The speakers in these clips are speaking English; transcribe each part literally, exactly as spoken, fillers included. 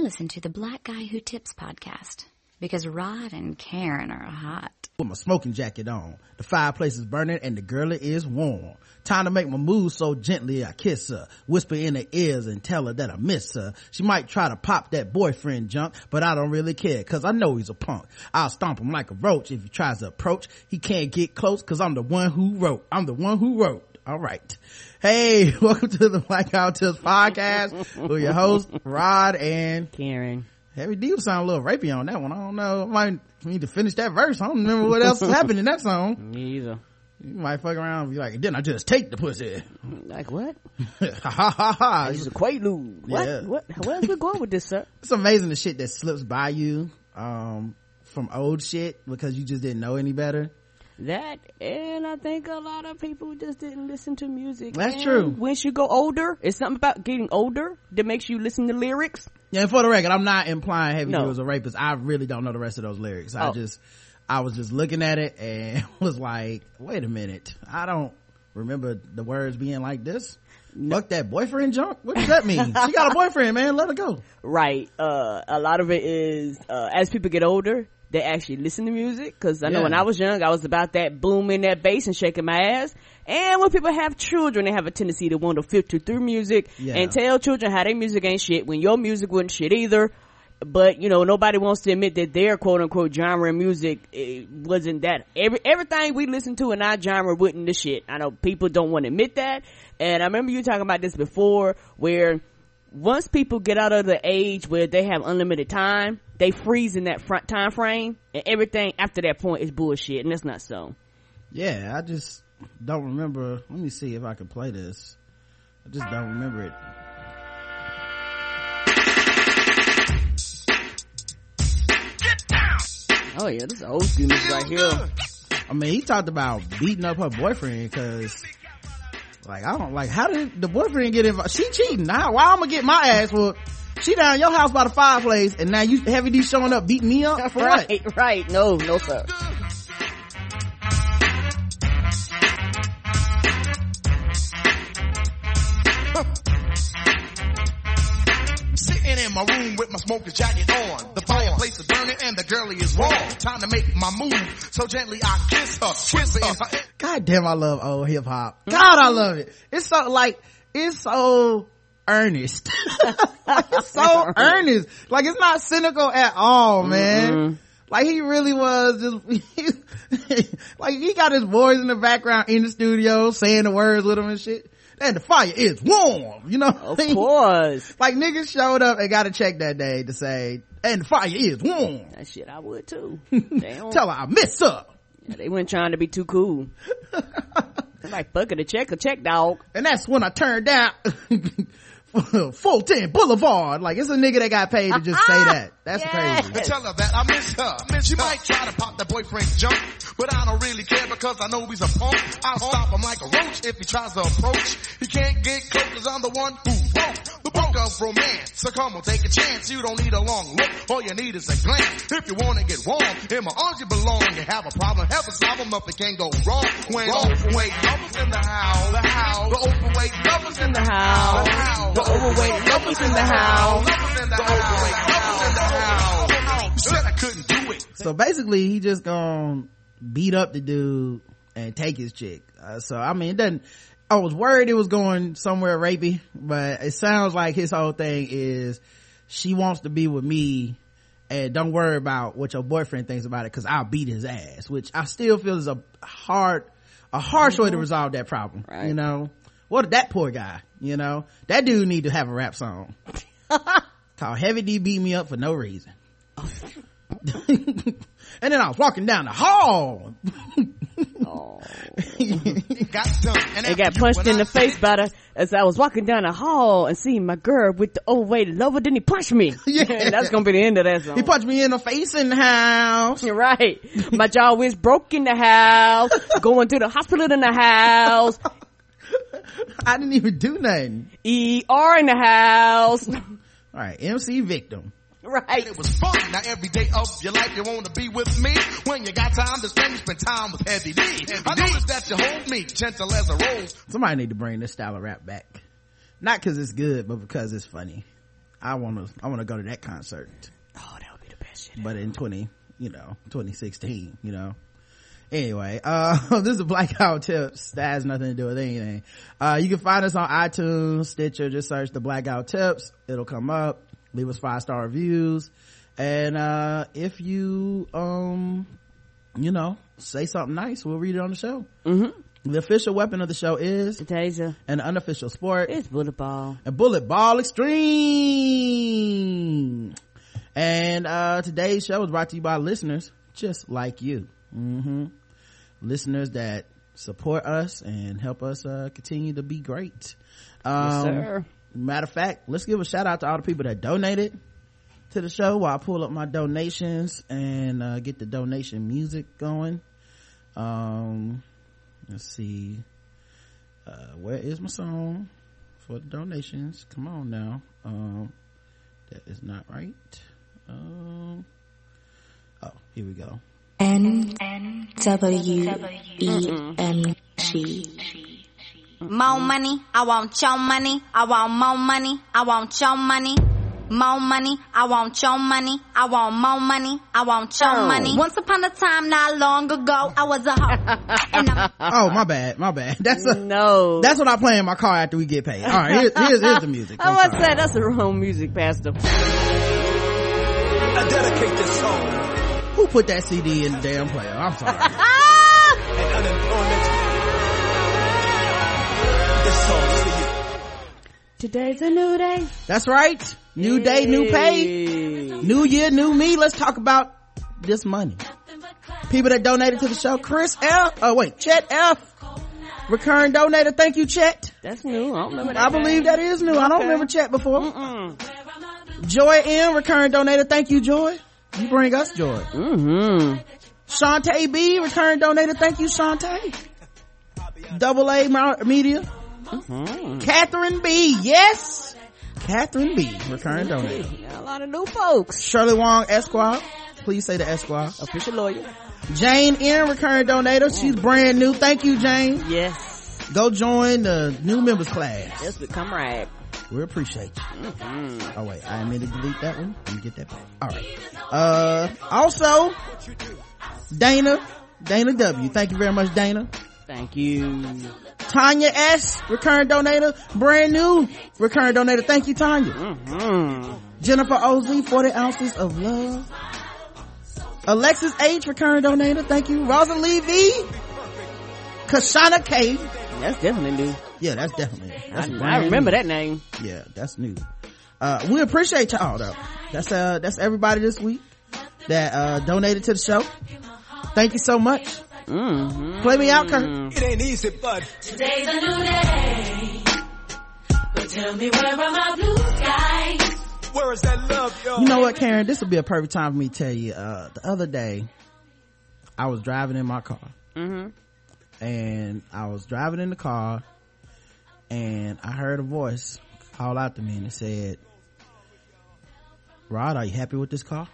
I listen to the Black Guy Who Tips podcast because Rod and Karen are hot. Put my smoking jacket on. The fireplace is burning and the girlie is warm. Time to make my move so gently I kiss her. Whisper in her ears and tell her that I miss her. She might try to pop that boyfriend junk, but I don't really care cause I know he's a punk. I'll stomp him like a roach if he tries to approach. He can't get close cause I'm the one who wrote. I'm the one who wrote. All right. Hey, welcome to the Blackout Tips podcast with your host, Rod and Karen. Heavy D would sound a little rapey on that one. I don't know. I might need to finish that verse. I don't remember what else happened in that song. Me either. You might fuck around and be like, didn't I just take the pussy? Like what? Ha ha ha ha. It's a quaalude. What? Yeah. What? Where else we going with this, sir? It's amazing the shit that slips by you um, from old shit because you just didn't know any better. That, and I think a lot of people just didn't listen to music. That's and true. Once you go older, it's something about getting older that makes you listen to lyrics. Yeah, and for the record, I'm not implying Heavy no. D was a rapist. I really don't know the rest of those lyrics. Oh. I just, I was just looking at it and was like, wait a minute. I don't remember the words being like this. No. Fuck that boyfriend junk? What does that mean? She got a boyfriend, man. Let her go. Right. Uh, a lot of it is, uh, as people get older, they actually listen to music, because I know yeah. when I was young, I was about that booming that bass and shaking my ass. And when people have children, they have a tendency to want to filter through music yeah. and tell children how their music ain't shit when your music wasn't shit either. But, you know, nobody wants to admit that their quote-unquote genre of music it wasn't that. Every, everything we listen to in our genre wasn't the shit. I know people don't want to admit that. And I remember you talking about this before, where once people get out of the age where they have unlimited time, they freeze in that front time frame, and everything after that point is bullshit, and that's not so. Yeah, I just don't remember. Let me see if I can play this. I just don't remember it. Get down. Oh yeah, this old dude right here. I mean, he talked about beating up her boyfriend because, like, I don't like how did the boyfriend get involved? She cheating now. Why I'm gonna get my ass whooped? She down your house by the fireplace, and now you Heavy D showing up beating me up for right, what? Right, no, no sir. Sitting in my room with my smoking jacket on, the fireplace is burning and the girlie is warm. Time to make my move, so gently I kiss her, twist her. God damn, I love old hip hop. God, I love it. It's so like it's so. Earnest. Like, it's so earnest. Like, it's not cynical at all, man. Mm-hmm. Like, he really was just he, like he got his boys in the background in the studio saying the words with him and shit. And the fire is warm, you know. Of course. Like, niggas showed up and got a check that day to say, and the fire is warm. That shit I would too. Tell her I miss her. Yeah, they weren't trying to be too cool. I'm like, fuck it, a check, a check, dog. And that's when I turned down Fulton Boulevard. Like, it's a nigga that got paid to just uh-huh. say that. That's yes. crazy. I tell her that I miss her. I miss she her. Might try to pop that boyfriend junk, but I don't really care because I know he's a punk. I'll stop him like a roach if he tries to approach. He can't get close because I'm the one who wrote the book of romance. So come on, take a chance. You don't need a long look. All you need is a glance. If you want to get warm, in my arms you belong. You have a problem, help us solve them up. It can't go wrong. When overweight lovers in the house, the house, the overweight lovers in the house, the house. The overweight lovers in the house. The overweight lovers in the house. Said I couldn't do it. So basically, he just gonna beat up the dude and take his chick. Uh, so I mean, it doesn't. I was worried it was going somewhere rapey, but it sounds like his whole thing is she wants to be with me, and don't worry about what your boyfriend thinks about it because I'll beat his ass. Which I still feel is a hard, a harsh mm-hmm. way to resolve that problem. Right. You know. What that poor guy, you know? That dude need to have a rap song. Called Heavy D Beat Me Up for No Reason. And then I was walking down the hall. Oh. It got, and it got punched in I the face by the, as I was walking down the hall and seeing my girl with the old way lover, then he punched me. Yeah. That's gonna be the end of that song. He punched me in the face in the house. You're right. My jaw was broke in the house. Going to the hospital in the house. I didn't even do nothing. E R in the house. All right, M C victim. Right. It was fun. Now every day of your life you want to be with me. When you got time to spend, you spend time with Heavy D. I noticed that you hold me gentle as a rose. Somebody need to bring this style of rap back. Not because it's good, but because it's funny. I want to I want to go to that concert. Oh, that would be the best shit. But in twenty, you know, twenty sixteen, you know. Anyway, uh, this is Blackout Tips. That has nothing to do with anything. Uh, you can find us on iTunes, Stitcher. Just search the Blackout Tips. It'll come up. Leave us five-star reviews. And, uh, if you, um, you know, say something nice, we'll read it on the show. Mm-hmm. The official weapon of the show is the taser, and the unofficial sport is bullet ball and bullet ball extreme. And uh today's show is brought to you by listeners just like you. Mm-hmm. Listeners that support us and help us uh continue to be great. Um, yes, sir. Matter of fact, let's give a shout out to all the people that donated to the show while I pull up my donations and uh get the donation music going. Um, let's see, uh where is my song for the donations? Come on now. Um that is not right. Um oh, here we go. N W E M G. More money, I want your money, I want more money, I want your money. More money, I want your money, I want more money, I want your oh. money. Once upon a time, not long ago, I was a hoe. Oh, my bad, my bad. That's a, no. That's what I play in my car after we get paid. All right, here's, here's, here's the music. I must say, that's the wrong music, Pastor. I dedicate this song. Who put that C D in the damn player? I'm sorry. And unemployment. This song's for you. Today's a new day. That's right. New Yay. Day, new pay, new year, new me. Let's talk about this money. People that donated to the show. Chris F. Oh, wait. Chet F. Recurring donator. Thank you, Chet. That's new. I don't remember that. I believe that is new. Okay. I don't remember Chet before. Mm-mm. Joy M. Recurring donator. Thank you, Joy. You bring us joy. Mm-hmm. Shantae B. Recurring donator. Thank you, Shantae. Double A Media. Mm-hmm. Catherine B. Yes. Catherine B, recurring donor. A lot of new folks. Shirley Wong Esquire, please say the Esquire. Official lawyer. Jane N, recurring donator. She's brand new. Thank you, Jane. Yes. Go join the new members class. Yes, but come right. We appreciate you. Mm-hmm. Oh wait, I didn't mean to delete that one. Let me get that back. All right. Uh, also, Dana, Dana W. Thank you very much, Dana. Thank you. Tanya S, recurring donator, brand new recurring donator. Thank you, Tanya. Mm-hmm. Jennifer O Z, forty ounces of love. Alexis H, recurring donator. Thank you. Rosalie V, Kashana K. That's definitely new. Yeah, that's definitely. That's I, I remember new. That name. Yeah, that's new. Uh, we appreciate y'all though. That's uh, that's everybody this week that uh donated to the show. Thank you so much. Mm-hmm. Play me out, Kurt. It ain't easy, but today's a new day. But tell me, where are my blue skies? Where is that love, y'all? You know what, Karen? This would be a perfect time for me to tell you. Uh, the other day, I was driving in my car. Mm-hmm. And I was driving in the car, and I heard a voice call out to me, and it said, "Rod, are you happy with this car?"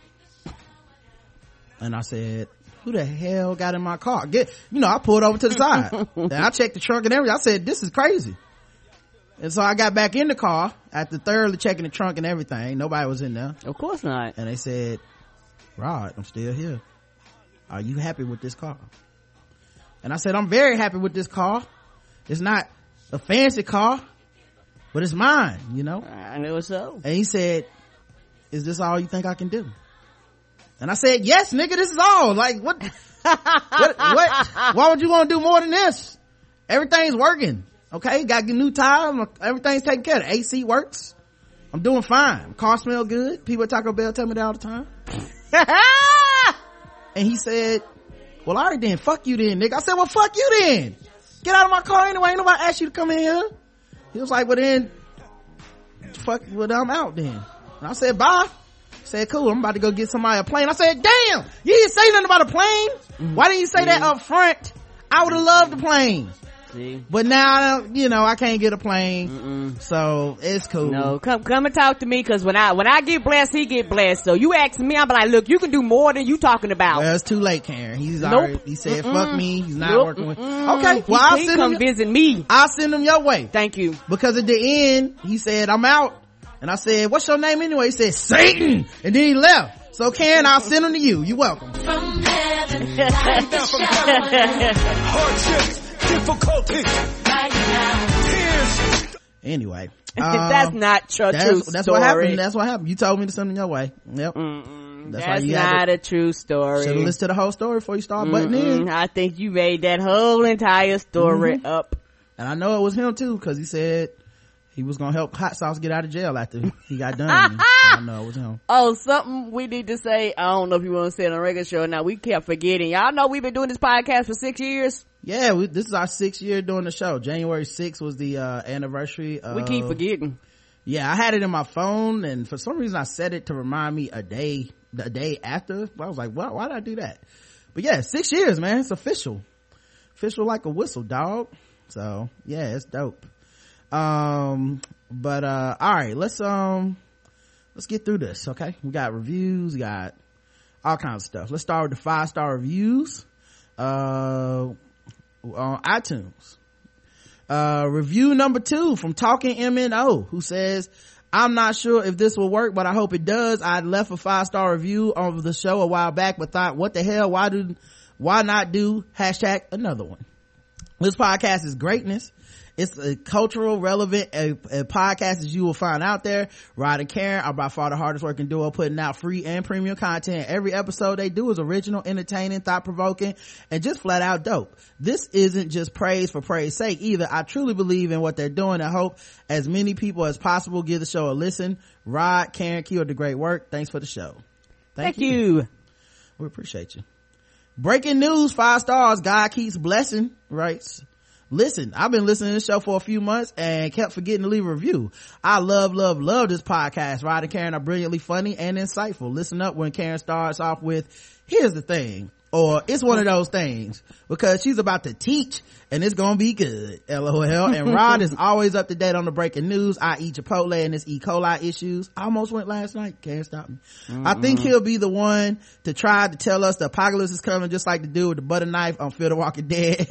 And I said, "Who the hell got in my car?" Get, you know, I pulled over to the side and I checked the trunk and everything. I said, "This is crazy." And so I got back in the car after thoroughly checking the trunk and everything. Nobody was in there. Of course not. And they said, "Rod, I'm still here. Are you happy with this car?" And I said, "I'm very happy with this car. It's not a fancy car, but it's mine, you know?" I knew so. And he said, "Is this all you think I can do?" And I said, "Yes, nigga, this is all. Like, what, what, what, why would you want to do more than this? Everything's working. Okay. Got new tires. Everything's taken care of. The A C works. I'm doing fine. Car smell good. People at Taco Bell tell me that all the time." And he said, "Well, I already did. Fuck you then, nigga." I said, "Well, fuck you then. Get out of my car anyway. Ain't nobody asked you to come in here." He was like, "Well, then fuck, well, I'm out then." And I said, "Bye." Said, "Cool, I'm about to go get somebody a plane." I said, "Damn, you didn't say nothing about a plane. Mm-hmm. Why didn't you say mm-hmm. that up front? I would have loved the plane." See? But now, you know, I can't get a plane. Mm-mm. So it's cool. No, come come and talk to me, because when I when I get blessed, he get blessed. So you asking me, I'm like, "Look, you can do more than you talking about." Well, it's too late, Karen. He's nope. already, he said, Mm-mm. "Fuck me." He's not nope. working with. Mm-mm. Okay, well, I'll send him. Come visit me. I'll send him your way. Thank you. Because at the end, he said, "I'm out." And I said, what's your name anyway? He said, Satan. And then he left. So Karen, I'll send them to you. You're welcome. From heaven, like the hardships, difficulties, right now. Tears. Anyway. Um, that's not your that's, true that's story. What happened. That's what happened. You told me to send them your way. Yep. Mm-mm, that's that's why you not a true story. Should have listened to the whole story before you start butting Mm-mm, in. I think you made that whole entire story mm-hmm. up. And I know it was him too, because he said he was gonna help Hot Sauce get out of jail after he got done. I know it was him. Oh, something we need to say. I don't know if you want to say it on a regular show or not. We kept forgetting. Y'all know we've been doing this podcast for six years. Yeah, we, this is our sixth year doing the show. January sixth was the uh, anniversary. Of, we keep forgetting. Yeah, I had it in my phone, and for some reason I set it to remind me a day, the day after. I was like, "Why? Why did I do that?" But yeah, six years, man. It's official, official like a whistle, dog. So yeah, it's dope. Um, but uh, all right, let's um, let's get through this. Okay, we got reviews, we got all kinds of stuff. Let's start with the five star reviews uh, on iTunes. Uh, review number two from Talking M N O, who says, "I'm not sure if this will work, but I hope it does. I left a five star review on the show a while back, but thought, what the hell? Why do? Why not do hashtag another one? This podcast is greatness. It's a cultural relevant a, a podcast as you will find out there. Rod and Karen are by far the hardest working duo, putting out free and premium content. Every episode they do is original, entertaining, thought-provoking, and just flat out dope. This isn't just praise for praise sake either. I truly believe in what they're doing and hope as many people as possible give the show a listen. Rod, Karen, Q are the great work. Thanks for the show." Thank, Thank you. you. We appreciate you. Breaking news, five stars, God keeps blessing, writes, "Listen, I've been listening to this show for a few months and kept forgetting to leave a review. I love, love, love this podcast. Rod and Karen are brilliantly funny and insightful. Listen up when Karen starts off with, 'Here's the thing,' or 'It's one of those things,' because she's about to teach and it's gonna be good. LOL. And Rod is always up to date on the breaking news, that is. Chipotle and his E. coli issues. I almost went last night. Can't stop me. Mm-hmm. I think he'll be the one to try to tell us the apocalypse is coming, just like the dude with the butter knife on Fear the Walking Dead."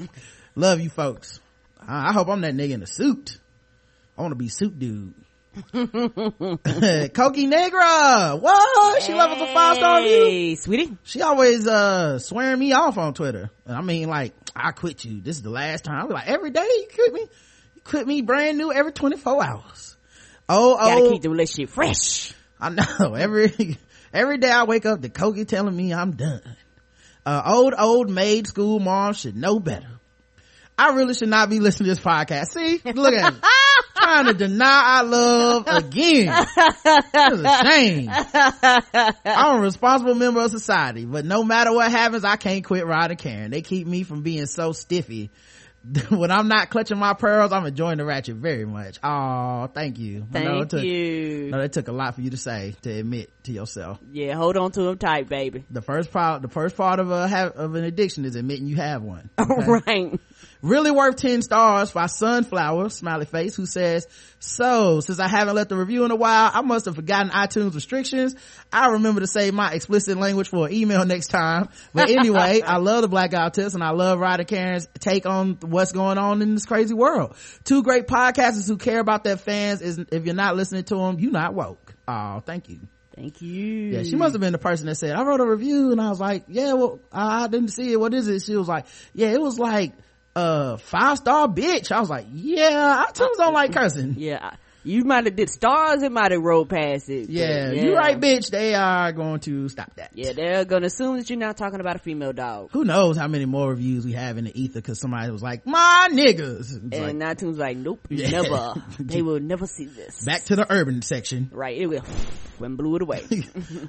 Love you folks. I hope I'm that nigga in a suit. I want to be suit dude. Cokie Negra, whoa, she hey, left us a five star review, sweetie. She always uh swearing me off on Twitter. I mean, like, I quit you. This is the last time. I'm like, every day you quit me, you quit me brand new every twenty-four hours. Oh, gotta oh, gotta keep the relationship fresh. I know. Every every day I wake up to Cokie telling me I'm done. Uh, old old maid school mom should know better. I really should not be listening to this podcast. See, look at me. Trying to deny I love again. That's a shame. I'm a responsible member of society, but no matter what happens, I can't quit Rod and Karen. They keep me from being so stiffy. When I'm not clutching my pearls, I'm enjoying the ratchet very much. Oh, thank you. Thank I know it took, you. No, that took a lot for you to say, to admit to yourself. Yeah, hold on to them tight, baby. The first part, the first part of a have, of an addiction is admitting you have one. Okay? Right. Really worth ten stars by Sunflower, smiley face, who says, "So, since I haven't left a review in a while, I must have forgotten iTunes restrictions. I remember to save my explicit language for an email next time. But anyway, I love the Blackout Tips and I love Ryder Karen's take on what's going on in this crazy world. Two great podcasters who care about their fans. Is if you're not listening to them, you're not woke." Oh, thank you. Thank you. Yeah, she must have been the person that said, "I wrote a review and I was like, yeah, well, I didn't see it. What is it?" She was like, "Yeah, it was like, uh five star bitch." I was like, yeah, iTunes don't like cursing. Yeah, you might have did stars, it might have rolled past it. Yeah, yeah, you right, bitch. They are going to stop that. Yeah, they're gonna assume that you're not talking about a female dog. Who knows how many more reviews we have in the ether because somebody was like, "My niggas," and like, iTunes like, nope, yeah. Never. They will never see this. Back to the urban section, right? It will and blew it away.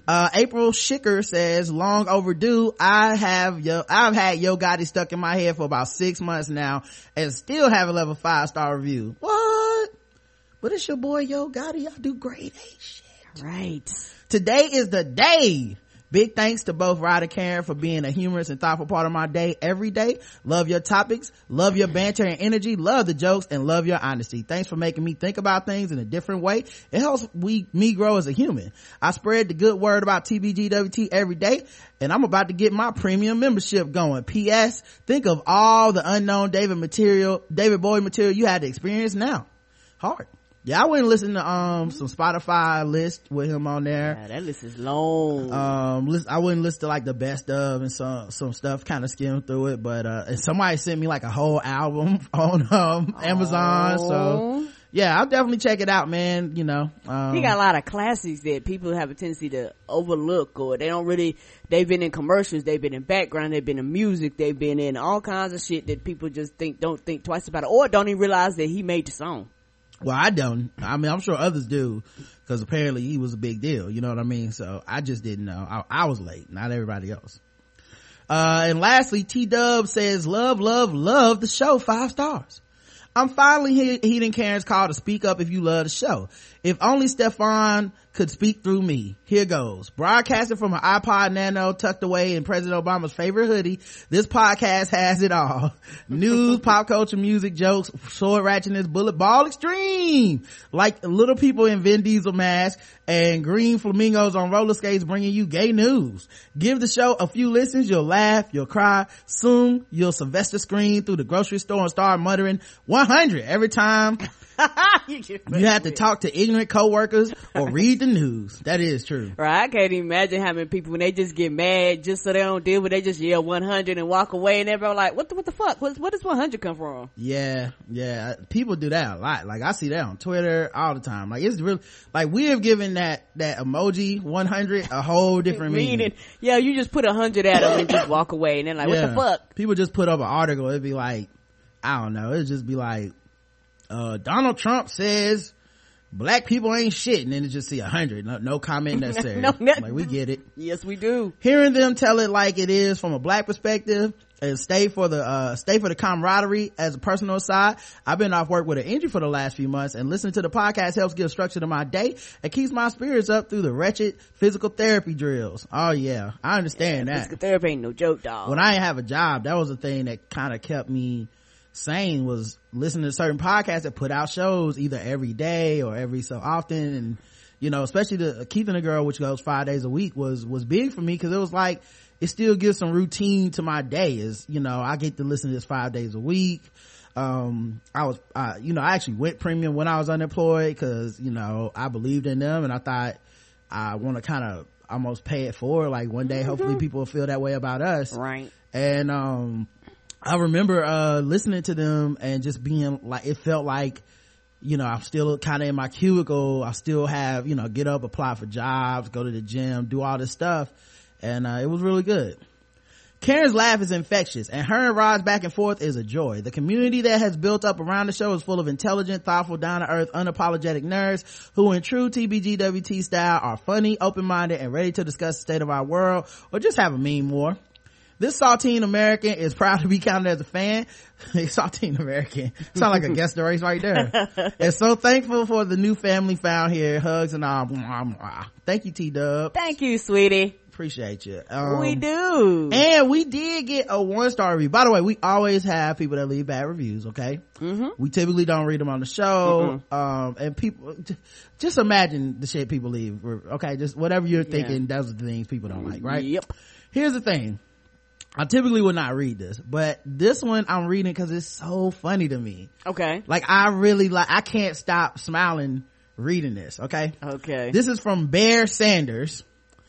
uh April Schicker says, "Long overdue. I have yo I've had Yo Gotti stuck in my head for about six months now and still haven't left a five star review. What? But it's your boy Yo Gotti. Y'all do great hey, shit. Right. Today is the day. Big thanks to both Rod and Karen for being a humorous and thoughtful part of my day every day. Love your topics, love your banter and energy, love the jokes, and love your honesty. Thanks for making me think about things in a different way. It helps we me grow as a human. I spread the good word about T B G W T every day, and I'm about to get my premium membership going. P S. Think of all the unknown David material, David Bowie material you had to experience now. Hard. Yeah, I went and listened to um some Spotify list with him on there. Yeah, that list is long. Um, list, I went and listened to like the best of and some some stuff, kind of skimmed through it. But uh, and somebody sent me like a whole album on um Amazon. Oh. So yeah, I'll definitely check it out, man. You know, um, he got a lot of classics that people have a tendency to overlook, or they don't really. They've been in commercials, they've been in background, they've been in music, they've been in all kinds of shit that people just think don't think twice about it, or don't even realize that he made the song. Well, I don't. I mean, I'm sure others do, because apparently he was a big deal. You know what I mean? So I just didn't know. I, I was late, not everybody else. Uh, and lastly, T-Dub says, love, love, love the show. Five stars. I'm finally he- heeding Karen's call to speak up if you love the show. If only Stefan could speak through me. Here goes. Broadcasting from an iPod Nano tucked away in President Obama's favorite hoodie, this podcast has it all. News, pop culture, music, jokes, sword ratchetness, bullet ball extreme. Like little people in Vin Diesel masks and green flamingos on roller skates bringing you gay news. Give the show a few listens. You'll laugh. You'll cry. Soon, you'll Sylvester scream through the grocery store and start muttering one hundred every time. You have to talk to ignorant coworkers or read the news. That is true. Right? I can't even imagine how many people, when they just get mad just so they don't deal with it, they just yell one hundred and walk away, and everybody's like, what the, what the fuck? What, what does one hundred come from? Yeah, yeah. People do that a lot. Like, I see that on Twitter all the time. Like, it's really, like, we have given that, that emoji one hundred a whole different meaning. meaning. Yeah, you just put one hundred at them and just walk away, and then like, yeah. What the fuck? People just put up an article. It'd be like, I don't know. It'd just be like, uh Donald Trump says black people ain't shit, and then it just see a hundred. No, no comment necessary. no, no. Like, we get it. Yes, we do. Hearing them tell it like it is from a black perspective and stay for the uh stay for the camaraderie. As a personal aside, I've been off work with an injury for the last few months, and listening to the podcast helps give structure to my day and keeps my spirits up through the wretched physical therapy drills. Oh yeah, I understand. Yeah, that physical therapy ain't no joke, dog. When I didn't have a job, that was the thing that kind of kept me sane, was listening to certain podcasts that put out shows either every day or every so often. And you know, especially the Keith and the Girl, which goes five days a week, was was big for me, because it was like, it still gives some routine to my day. Is, you know, I get to listen to this five days a week. um I was uh you know, I actually went premium when I was unemployed, because you know, I believed in them, and I thought I want to kind of almost pay it forward. Like, one day, mm-hmm. hopefully people will feel that way about us, right? And um I remember uh listening to them and just being like, it felt like, you know, I'm still kind of in my cubicle. I still have, you know, get up, apply for jobs, go to the gym, do all this stuff, and uh, it was really good. Karen's laugh is infectious, and her and Rod's back and forth is a joy. The community that has built up around the show is full of intelligent, thoughtful, down-to-earth, unapologetic nerds who, in true T B G W T style, are funny, open-minded, and ready to discuss the state of our world or just have a meme war. This saltine American is proud to be counted as a fan. Saltine American. Sound like a guest race right there. And so thankful for the new family found here. Hugs and all. Thank you, T-Dub. Thank you, sweetie. Appreciate you. Um, we do. And we did get a one-star review. By the way, we always have people that leave bad reviews, okay? Mm-hmm. We typically don't read them on the show. Mm-hmm. Um, and people, just imagine the shit people leave, okay? Just whatever you're thinking, yeah. Those are the things people don't like, right? Yep. Here's the thing. I typically would not read this, but this one I'm reading because it's so funny to me. Okay. Like, I really, like, I can't stop smiling reading this, okay? Okay. This is from Bear Sanders.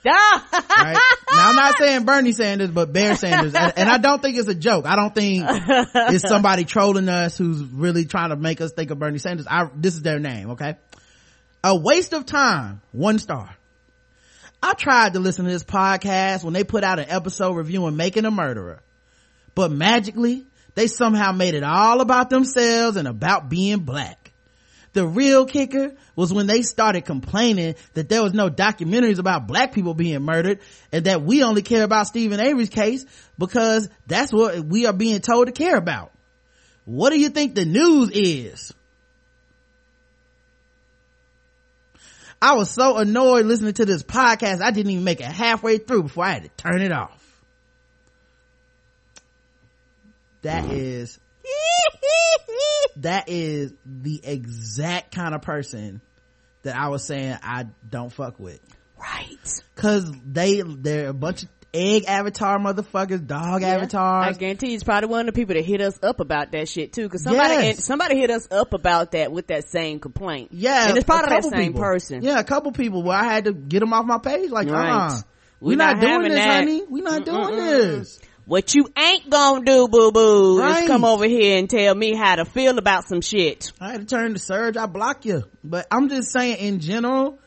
Right? Now, I'm not saying Bernie Sanders, but Bear Sanders. And I don't think it's a joke. I don't think it's somebody trolling us who's really trying to make us think of Bernie Sanders. I, this is their name, okay? A waste of time. One star. I tried to listen to this podcast when they put out an episode reviewing Making a Murderer, but magically they somehow made it all about themselves and about being black. The real kicker was when they started complaining that there was no documentaries about black people being murdered, and that we only care about Stephen Avery's case because that's what we are being told to care about. What do you think the news is? I was so annoyed listening to this podcast, I didn't even make it halfway through before I had to turn it off. That is, that is the exact kind of person that I was saying I don't fuck with. Right. Cause they, they're a bunch of egg avatar motherfuckers, dog yeah. avatars. I guarantee it's probably one of the people that hit us up about that shit too, because somebody yes. somebody hit us up about that with that same complaint. Yeah, and it's probably that same people. person. Yeah, a couple people where I had to get them off my page. Like, right. uh, we're, we're not, not doing this, that. honey. We're not Mm-mm-mm. doing this. What you ain't gonna do, boo boo, right. is come over here and tell me how to feel about some shit. I had to turn to Surge. I block you, but I'm just saying in general,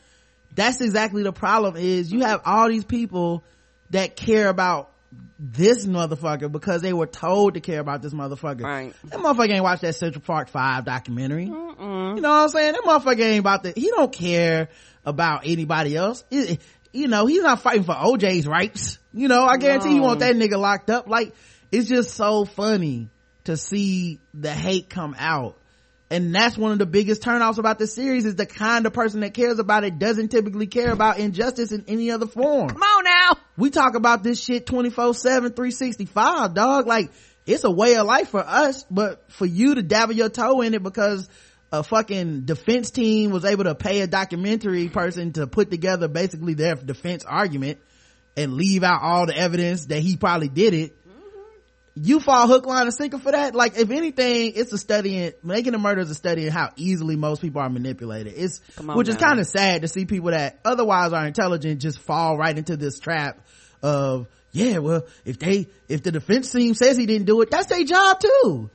that's exactly the problem. Is you have all these people that care about this motherfucker because they were told to care about this motherfucker. Right. That motherfucker ain't watched that Central Park Five documentary. Mm-mm. You know what I'm saying? That motherfucker ain't about the. He don't care about anybody else. It, you know, he's not fighting for O J's rights. You know, I guarantee no. you want that nigga locked up. Like, it's just so funny to see the hate come out. And that's one of the biggest turnoffs about this series, is the kind of person that cares about it doesn't typically care about injustice in any other form. Come on now. We talk about this shit twenty-four seven, three sixty-five, dog. Like, it's a way of life for us, but for you to dabble your toe in it because a fucking defense team was able to pay a documentary person to put together basically their defense argument and leave out all the evidence that he probably did it. Mm-hmm. You fall hook, line, and sinker for that. Like, if anything, it's a study in, making a murder is a study in how easily most people are manipulated. It's, which now. is kind of sad to see people that otherwise are intelligent just fall right into this trap of, yeah, well, if they, if the defense team says he didn't do it, that's their job too.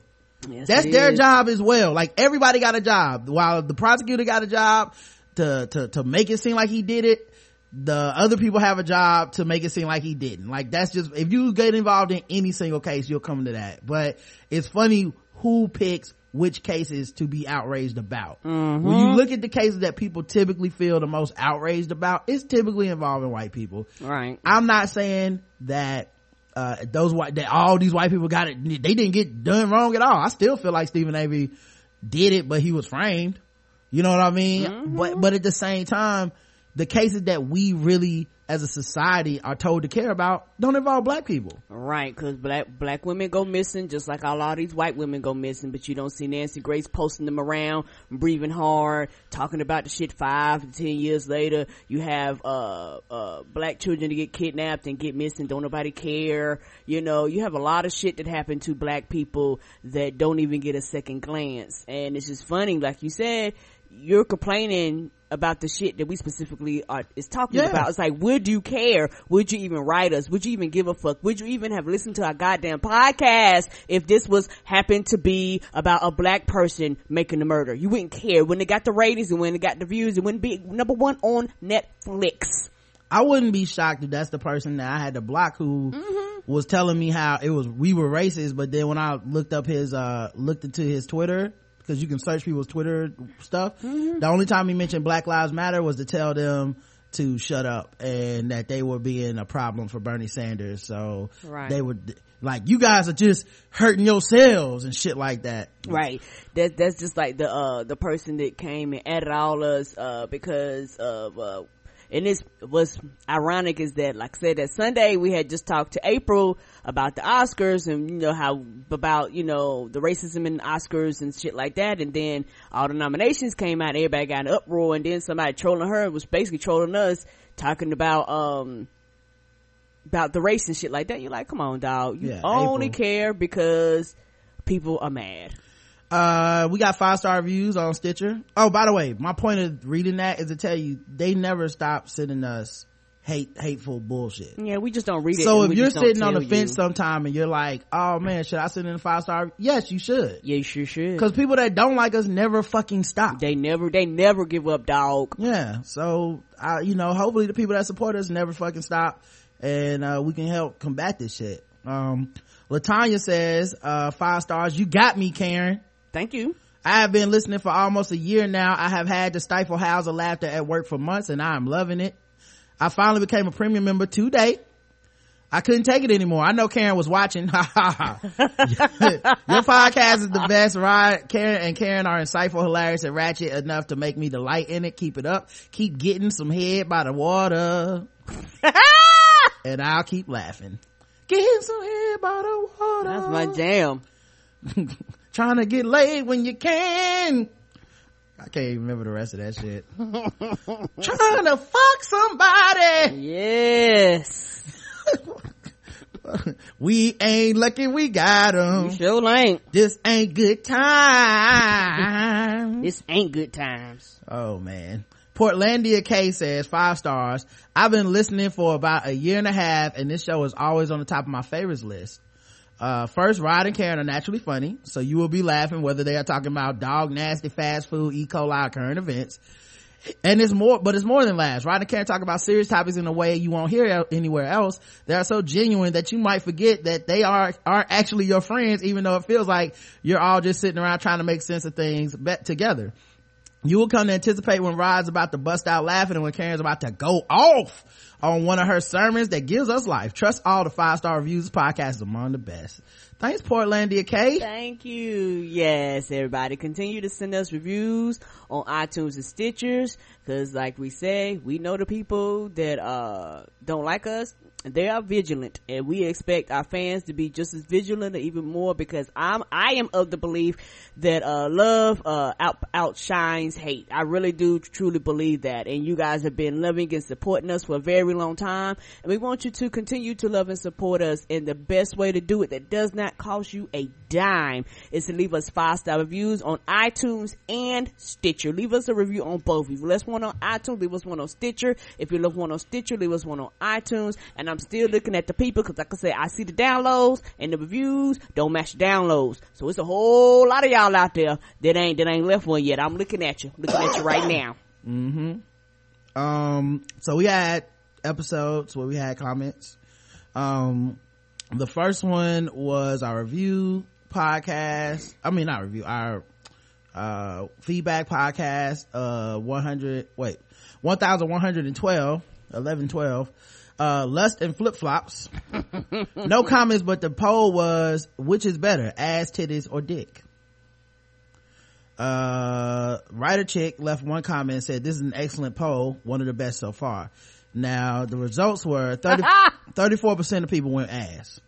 Yes, that's their is. job as well. Like, everybody got a job. While the prosecutor got a job to to to make it seem like he did it, the other people have a job to make it seem like he didn't. Like, that's just, if you get involved in any single case, you'll come to that. But it's funny who picks which cases to be outraged about. Mm-hmm. When you look at the cases that people typically feel the most outraged about, it's typically involving white people. Right. I'm not saying that Uh, those white, that all these white people got it, they didn't get done wrong at all. I still feel like Stephen Avery did it, but he was framed. You know what I mean? Mm-hmm. But, but at the same time, the cases that we really, as a society, are told to care about don't involve black people. Right, because black, black women go missing just like all, all these white women go missing, but you don't see Nancy Grace posting them around, breathing hard, talking about the shit five to ten years later. You have uh uh black children to get kidnapped and get missing, don't nobody care. You know, you have a lot of shit that happened to black people that don't even get a second glance. And it's just funny, like you said, you're complaining about the shit that we specifically are is talking yeah. about. It's like, would you care? Would you even write us? Would you even give a fuck? Would you even have listened to our goddamn podcast if this was happened to be about a black person making the murder? You wouldn't care. When they got the ratings and when they got the views, it wouldn't be number one on Netflix. I wouldn't be shocked if that's the person that I had to block who mm-hmm. was telling me how it was we were racist, but then when I looked up his uh looked into his Twitter, because you can search people's Twitter stuff. Mm-hmm. The only time he mentioned Black Lives Matter was to tell them to shut up and that they were being a problem for Bernie Sanders. So right. they were like, you guys are just hurting yourselves and shit like that. Right. That, that's just like the, uh, the person that came and added all us, uh, because of, uh, and this was ironic is that, like I said, that Sunday we had just talked to April about the Oscars and, you know, how about, you know, the racism in the Oscars and shit like that. And then all the nominations came out, everybody got an uproar, and then somebody trolling her was basically trolling us, talking about, um, about the race and shit like that. You're like, come on, dog. You yeah, only April. care because people are mad. Uh, we got five star reviews on Stitcher. Oh, by the way, my point of reading that is to tell you they never stop sending us hate, hateful bullshit. Yeah, we just don't read it. So if you're sitting on the fence sometime and you're like, oh man, should I send in a five star? Yes, you should. Yeah, you sure should. Because people that don't like us never fucking stop. They never, they never give up, dog. Yeah. So, I, you know, hopefully the people that support us never fucking stop, and uh, we can help combat this shit. Um, Latanya says, uh, five stars. You got me, Karen. Thank you. I have been listening for almost a year now. I have had to stifle howls of laughter at work for months, and I am loving it. I finally became a premium member today. I couldn't take it anymore. I know Karen was watching. Your podcast is the best, Rod. Karen and Karen are insightful, hilarious, and ratchet enough to make me delight in it. Keep it up. Keep getting some head by the water. And I'll keep laughing. Getting some head by the water. That's my jam. Trying to get laid when you can. I can't even remember the rest of that shit. Trying to fuck somebody. Yes. We ain't lucky we got them. Sure ain't. This ain't good times. This ain't good times. Oh man. Portlandia K says, five stars. I've been listening for about a year and a half and this show is always on the top of my favorites list. Uh, first, Rod and Karen are naturally funny, so you will be laughing whether they are talking about dog nasty fast food, E. coli, or current events. And it's more, but it's more than laughs. Rod and Karen talk about serious topics in a way you won't hear anywhere else. They are so genuine that you might forget that they are, are actually your friends, even though it feels like you're all just sitting around trying to make sense of things together. You will come to anticipate when Rod's about to bust out laughing and when Karen's about to go off on one of her sermons that gives us life. Trust all the five-star reviews. Podcast is among the best. Thanks, Portlandia K. Thank you. Yes, everybody. Continue to send us reviews on iTunes and Stitchers because, like we say, we know the people that uh don't like us. They are vigilant, and we expect our fans to be just as vigilant or even more because I'm, I am of the belief that, uh, love, uh, out, outshines hate. I really do truly believe that. And you guys have been loving and supporting us for a very long time. And we want you to continue to love and support us. And the best way to do it that does not cost you a dime is to leave us five star reviews on iTunes and Stitcher. Leave us a review on both. If you left one on iTunes, leave us one on Stitcher. If you left one on Stitcher, leave us one on iTunes. And I'm still looking at the people because, like I said, I see the downloads and the reviews don't match the downloads. So it's a whole lot of y'all out there that ain't that ain't left one yet. I'm looking at you, looking at you right now. Mm-hmm. Um. So we had episodes where we had comments. Um. The first one was our review podcast. I mean, not review. Our uh feedback podcast. Uh, one hundred. Wait, one thousand one hundred and twelve. Eleven twelve. Uh, lust and flip flops. No comments, but the poll was, which is better, ass, titties, or dick? Uh, writer chick left one comment and said, this is an excellent poll, one of the best so far. Now, the results were thirty thirty-four percent of people went ass.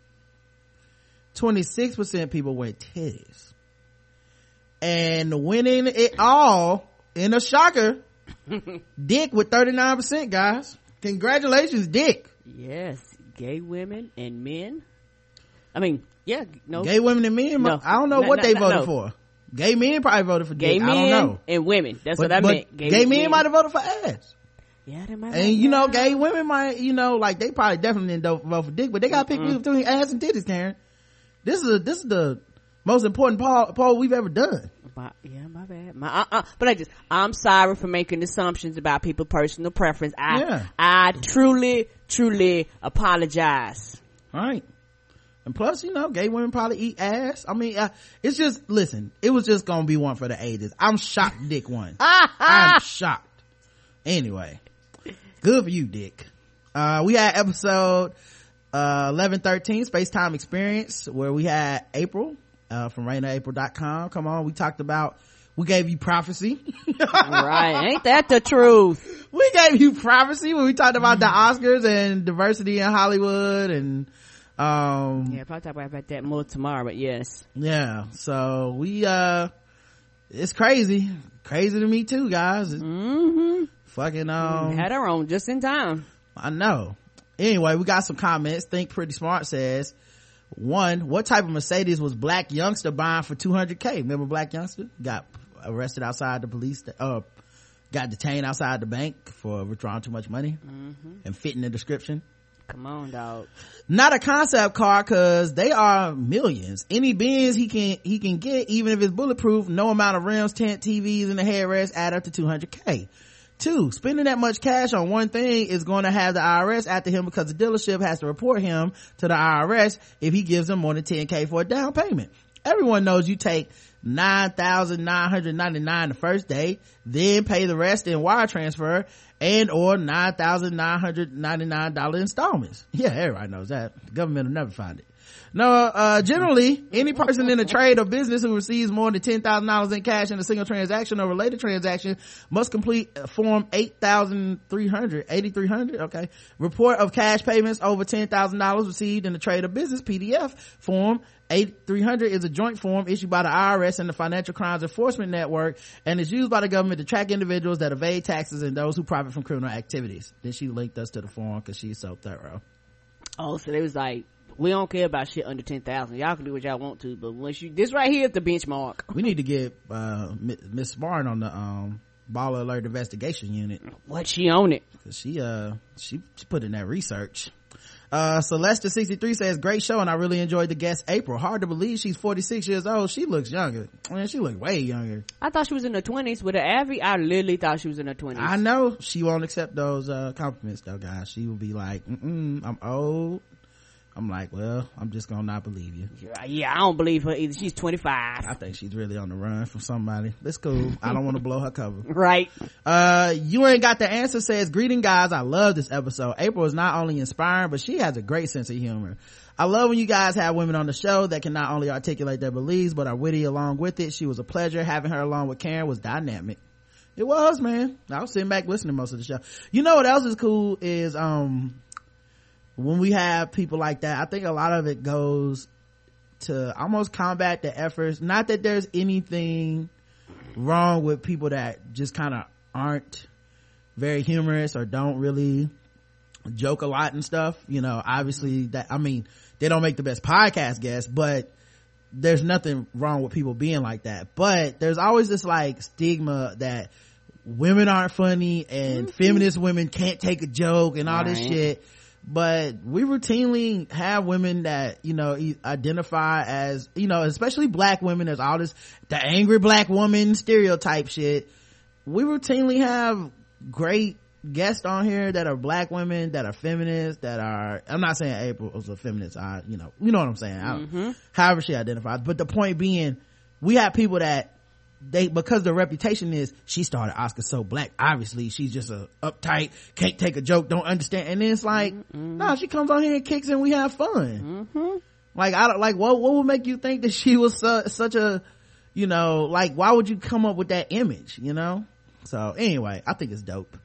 twenty-six percent of people went titties. And winning it all, in a shocker, dick with thirty-nine percent, guys. Congratulations, dick. Yes, gay women and men. I mean, yeah, no. Gay women and men? No. I don't know no, what no, they no, voted no. for. Gay men probably voted for gay dick. Men I don't know. And women. That's but, what I meant. Gay, gay men, men might have voted for ass. Yeah, they might have. And, you know, out. Gay women might, you know, like, they probably definitely didn't vote for dick, but they got to pick mm-hmm. between ass and titties, Karen. This is, a, this is the most important poll, poll we've ever done. My, yeah, my bad. My, uh, uh, but I just, I'm sorry for making assumptions about people's personal preference. I, yeah. I truly, truly apologize. All right. And plus, you know, gay women probably eat ass. I mean, uh, it's just, listen, it was just going to be one for the ages. I'm shocked dick won. I'm shocked. Anyway, good for you, dick. Uh, we had episode, uh, eleven thirteen, Space Time Experience, where we had April. Uh, from raina april dot com. Come on, we talked about, we gave you prophecy. Right, ain't that the truth? We gave you prophecy when we talked about mm-hmm. the Oscars and diversity in Hollywood and, um. Yeah, probably talk about that more tomorrow, but yes. Yeah, so we, uh, it's crazy. Crazy to me too, guys. Mm-hmm. Fucking, um. We had our own just in time. I know. Anyway, we got some comments. Think Pretty Smart says, one, what type of Mercedes was Black Youngster buying for two hundred K? Remember Black Youngster got arrested outside the police, uh got detained outside the bank for withdrawing too much money mm-hmm. and fitting the description. Come on, dog. Not a concept car because they are millions. Any Benz he can he can get, even if it's bulletproof. No amount of rims, tent, T Vs, and the headrest add up to two hundred K. Two, spending that much cash on one thing is going to have the I R S after him because the dealership has to report him to the I R S if he gives them more than ten K for a down payment. Everyone knows you take nine thousand nine hundred ninety-nine dollars the first day, then pay the rest in wire transfer and or nine thousand nine hundred ninety-nine dollars installments. Yeah, everybody knows that. The government will never find it. No, uh, generally, any person in a trade or business who receives more than ten thousand dollars in cash in a single transaction or related transaction must complete form eighty-three hundred, eighty-three hundred, okay, report of cash payments over ten thousand dollars received in a trade or business P D F form. eighty-three hundred is a joint form issued by the I R S and the Financial Crimes Enforcement Network and is used by the government to track individuals that evade taxes and those who profit from criminal activities. Then she linked us to the form because she's so thorough. Oh, so they was like, We don't care about shit under ten thousand. Y'all can do what y'all want to, but once you, this right here is the benchmark. We need to get, uh, Miss Spartan on the, um, Baller Alert Investigation Unit. What, she on it? Cause she, uh, she, she put in that research. Uh, Celeste sixty-three says, great show, and I really enjoyed the guest April. Hard to believe she's forty-six years old. She looks younger. Man, she looks way younger. I thought she was in her twenties. With her average, I literally thought she was in her twenties. I know. She won't accept those, uh, compliments though, guys. She will be like, mm-mm, I'm old. I'm like, well, I'm just gonna not believe you. Yeah, I don't believe her either. She's twenty-five. I think she's really on the run from somebody. That's cool. I don't want to blow her cover. Right. Uh, You Ain't Got the Answer says, greeting guys, I love this episode. April is not only inspiring, but she has a great sense of humor. I love when you guys have women on the show that can not only articulate their beliefs, but are witty along with it. She was a pleasure. Having her along with Karen was dynamic. It was, man. I was sitting back listening to most of the show. You know what else is cool is, um, when we have people like that, I think a lot of it goes to almost combat the efforts. Not that there's anything wrong with people that just kind of aren't very humorous or don't really joke a lot and stuff, you know, obviously that, I mean, they don't make the best podcast guests, but there's nothing wrong with people being like that. But there's always this like stigma that women aren't funny and mm-hmm. feminist women can't take a joke and all right. this shit. But we routinely have women that, you know, identify as, you know, especially black women. There's all this, the angry black woman stereotype shit. We routinely have great guests on here that are black women, that are feminists, that are, I'm not saying April was a feminist. I, you know, you know what I'm saying? Mm-hmm. I, however she identifies. But the point being, we have people that they, because the reputation is she started Oscar So Black, obviously she's just a uptight, can't take a joke, don't understand, and then it's like mm-hmm. no nah, she comes on here and kicks and we have fun. Mm-hmm. Like I don't like what what would make you think that she was su- such a, you know, like why would you come up with that image, you know? So anyway, I think it's dope.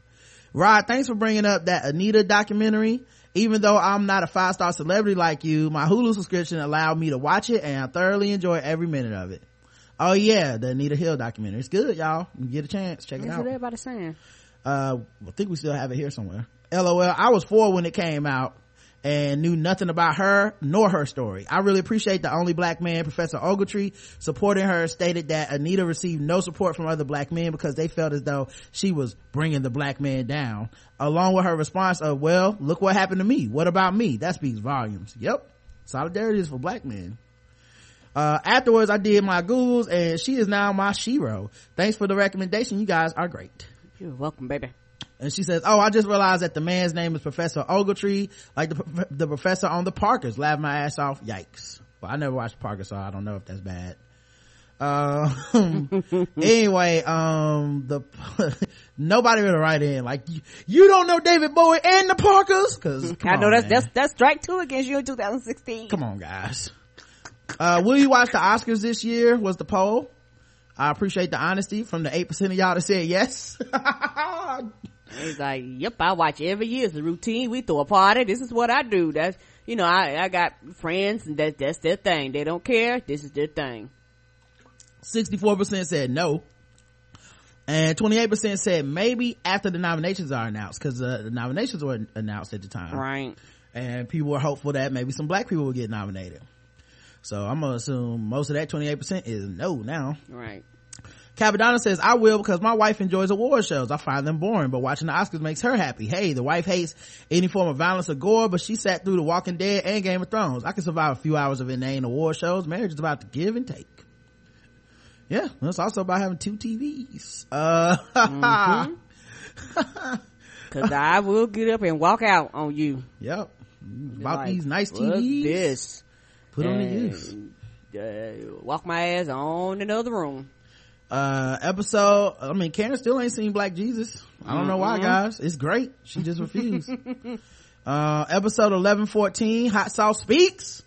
Rod, thanks for bringing up that Anita documentary. Even though I'm not a five-star celebrity like you, my Hulu subscription allowed me to watch it and I thoroughly enjoy every minute of it. Oh yeah, the Anita Hill documentary. It's good, y'all. You get a chance, check it out. That's what everybody's saying. Uh, I think we still have it here somewhere. L O L, I was four when it came out and knew nothing about her nor her story. I really appreciate the only black man, Professor Ogletree, supporting her, stated that Anita received no support from other black men because they felt as though she was bringing the black man down. Along with her response of, well, look what happened to me. What about me? That speaks volumes. Yep. Solidarity is for black men. Uh, afterwards I did my Googles and she is now my shero. Thanks for the recommendation. You guys are great. You're welcome, baby. And she says, oh, I just realized that the man's name is Professor Ogletree, like the, the professor on The Parkers. Laughed my ass off. Yikes. Well, I never watched Parkers, so I don't know if that's bad. Um, anyway, um, the, nobody really write in. Like, you, you don't know David Bowie and The Parkers? Cause, I know on, that's, man. that's, that's strike two against you in two thousand sixteen. Come on, guys. Uh, will you watch the Oscars this year was the poll. I appreciate the honesty from the eight percent of y'all that said yes. He's like, yep, I watch every year. It's a routine. We throw a party. This is what I do. That's, you know, I, I got friends and that, that's their thing. They don't care. This is their thing. sixty-four percent said no. And twenty-eight percent said maybe after the nominations are announced, because uh, the nominations were announced at the time. Right. And people were hopeful that maybe some black people would get nominated. So I'm gonna assume most of that twenty-eight percent is no now. Right. Cabadonna says, I will because my wife enjoys award shows. I find them boring, but watching the Oscars makes her happy. Hey, the wife hates any form of violence or gore, but she sat through The Walking Dead and Game of Thrones. I can survive a few hours of inane award shows. Marriage is about to give and take. Yeah, that's also about having two T Vs. Uh, mm-hmm. Cause I will get up and walk out on you. Yep. About like, these nice T Vs. This. Put on the use. Uh, walk my ass on another room. Uh, episode, I mean, Karen still ain't seen Black Jesus. I don't mm-hmm. know why, guys. It's great. She just refused. uh, episode eleven fourteen, Hot Sauce Speaks.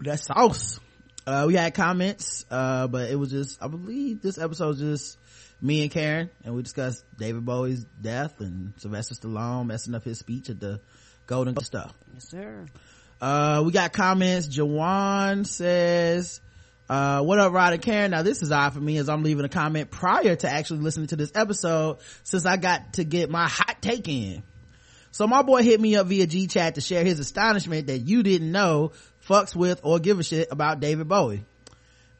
That's sauce. Uh, we had comments, uh, but it was just, I believe this episode was just me and Karen, and we discussed David Bowie's death and Sylvester Stallone messing up his speech at the Golden Globe stuff. Yes, sir. Uh, we got comments. Jawan says, uh, what up, Rod and Karen? Now this is odd for me as I'm leaving a comment prior to actually listening to this episode since I got to get my hot take in. So my boy hit me up via G Chat to share his astonishment that you didn't know fucks with or give a shit about David Bowie.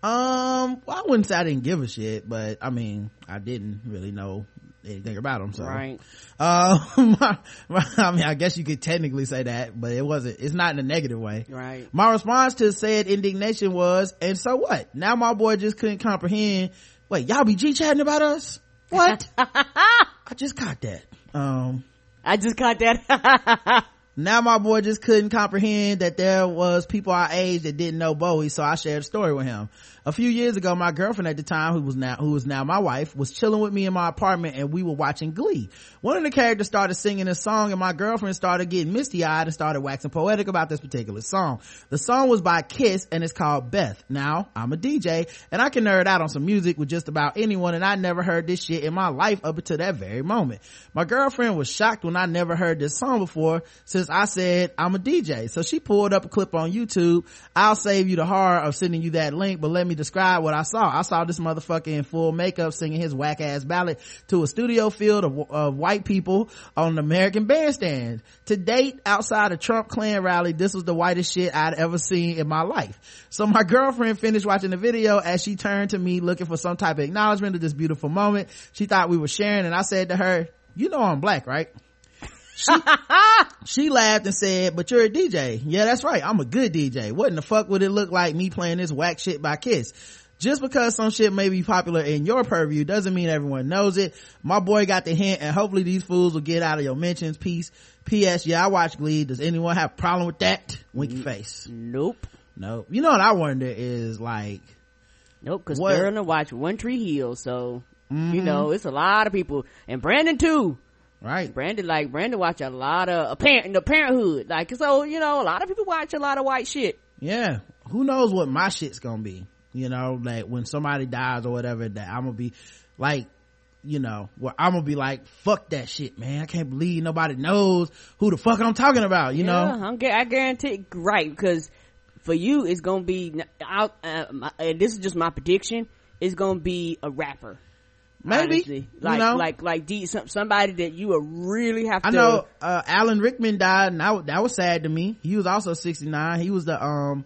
Um, well, I wouldn't say I didn't give a shit, but I mean, I didn't really know anything about him, so. Right. Um, uh, I mean, I guess you could technically say that, but it wasn't, it's not in a negative way. Right. My response to said indignation was, and so what? Now my boy just couldn't comprehend, wait, y'all be G-chatting about us? What? I just caught that. Um. I just caught that. Now my boy just couldn't comprehend that there was people our age that didn't know Bowie, so I shared a story with him. A few years ago, my girlfriend at the time, who was now who was now my wife, was chilling with me in my apartment, and we were watching Glee. One of the characters started singing a song, and my girlfriend started getting misty-eyed and started waxing poetic about this particular song. The song was by Kiss, and it's called Beth. Now, I'm a D J, and I can nerd out on some music with just about anyone, and I never heard this shit in my life up until that very moment. My girlfriend was shocked when I never heard this song before, since I said I'm a D J. So she pulled up a clip on YouTube. I'll save you the horror of sending you that link, but let me describe what I saw. I saw this motherfucker in full makeup singing his whack ass ballad to a studio field of, of white people on an American bandstand. To date, outside a Trump Klan rally, this was the whitest shit I'd ever seen in my life. So my girlfriend finished watching the video as she turned to me looking for some type of acknowledgement of this beautiful moment. She thought we were sharing, and I said to her, you know I'm black, right? She, she laughed and said, but you're a D J. Yeah, that's right, I'm a good D J. What in the fuck would it look like me playing this whack shit by Kiss? Just because some shit may be popular in your purview doesn't mean everyone knows it. My boy got the hint, and hopefully these fools will get out of your mentions. Peace. P S Yeah, I watch Glee. Does anyone have a problem with that? Winky mm, face. Nope. Nope. You know what I wonder is, like, nope, because we're gonna watch One Tree Hill, so mm-hmm. you know it's a lot of people, and Brandon too. Right. Brandon, like, Brandon watch a lot of, a parent, the Parenthood. Like, so, you know, a lot of people watch a lot of white shit. Yeah. Who knows what my shit's gonna be? You know, like, when somebody dies or whatever, that I'm gonna be, like, you know, where I'm gonna be like, fuck that shit, man. I can't believe nobody knows who the fuck I'm talking about, you yeah, know? I'm, I guarantee, right, because for you, it's gonna be, I'll, uh, my, and this is just my prediction, it's gonna be a rapper. Maybe honestly. like you know? like like D, some, somebody that you would really have to. I know uh, Alan Rickman died, and I, that was sad to me. He was also sixty-nine. He was the um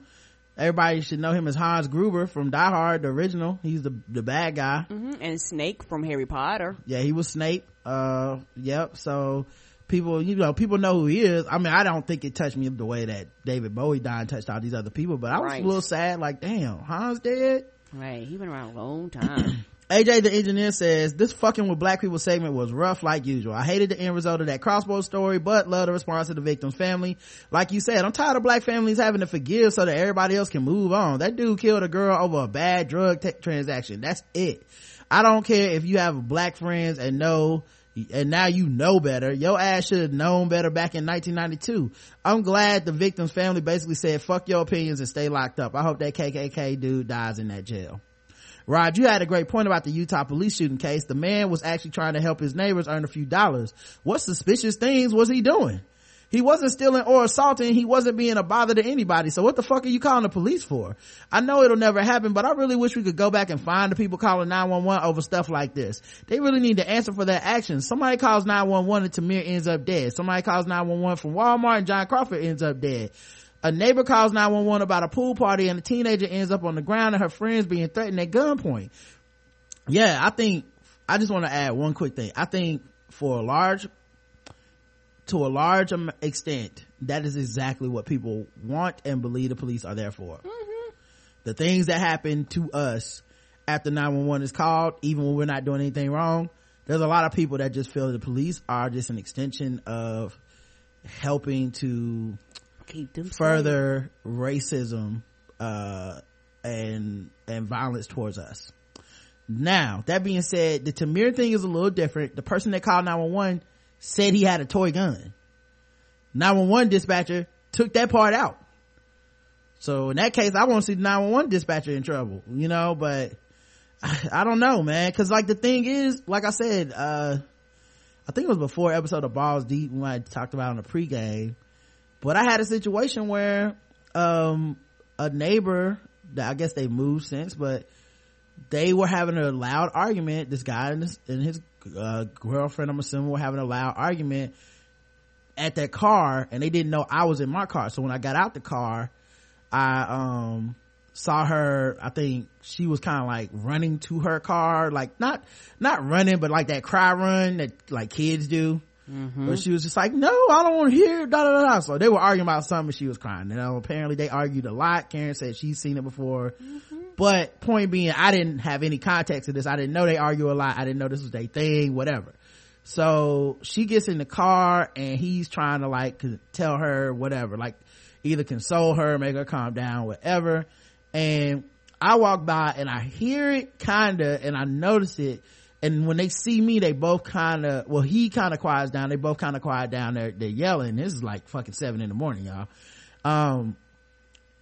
everybody should know him as Hans Gruber from Die Hard, the original. He's the the bad guy, mm-hmm. and Snape from Harry Potter. Yeah, he was Snape. Uh, yep. So people, you know, people know who he is. I mean, I don't think it touched me the way that David Bowie died touched all these other people, but I was right. a little sad. Like, damn, Hans dead. Right, he been around a long time. A J the engineer says, this fucking with black people segment was rough like usual. I hated the end result of that crossbow story, but love the response of the victim's family. Like you said, I'm tired of black families having to forgive so that everybody else can move on. That dude killed a girl over a bad drug t- transaction. That's it. I don't care if you have black friends and know, and now you know better. Your ass should have known better back in nineteen ninety-two. I'm glad the victim's family basically said, fuck your opinions and stay locked up. I hope that K K K dude dies in that jail. Rod, you had a great point about the Utah police shooting case. The man was actually trying to help his neighbors earn a few dollars. What suspicious things was he doing? He wasn't stealing or assaulting. He wasn't being a bother to anybody. So what the fuck are you calling the police for? I know it'll never happen, but I really wish we could go back and find the people calling nine one one over stuff like this. They really need to answer for their actions. Somebody calls nine one one and Tamir ends up dead. Somebody calls nine one one from Walmart and John Crawford ends up dead. A neighbor calls nine one one about a pool party and a teenager ends up on the ground and her friends being threatened at gunpoint. Yeah, I think, I just want to add one quick thing. I think for a large, to a large extent, that is exactly what people want and believe the police are there for. Mm-hmm. The things that happen to us after nine one one is called, even when we're not doing anything wrong, there's a lot of people that just feel the police are just an extension of helping to keep them further saying. racism uh and and violence towards us. Now that being said, the Tamir thing is a little different. The person that called nine one one said he had a toy gun. Nine one one dispatcher took that part out, so in that case I want to see the nine one one dispatcher in trouble, you know. But I, I don't know, man, because like the thing is, like I said, uh I think it was before episode of Balls Deep when I talked about on the pregame. But I had a situation where um a neighbor, I guess they moved since, but they were having a loud argument. This guy and his, and his uh, girlfriend, I'm assuming, were having a loud argument. at that car, and they didn't know I was in my car. So when I got out the car, I um saw her. I think she was kind of like running to her car, like not not running, but like that cry run that like kids do. Mm-hmm. But she was just like, no, I don't want to hear da da da. So they were arguing about something. She was crying. You know, apparently they argued a lot. Karen said she's seen it before. Mm-hmm. But point being, I didn't have any context to this. I didn't know they argue a lot. I didn't know this was their thing, whatever. So she gets in the car and he's trying to like tell her whatever, like either console her, make her calm down, whatever. And I walk by and I hear it kinda, and I notice it. And when they see me, they both kind of, well, he kind of quiets down. They both kind of quiet down. They're, they're yelling. This is like fucking seven in the morning, y'all. Um,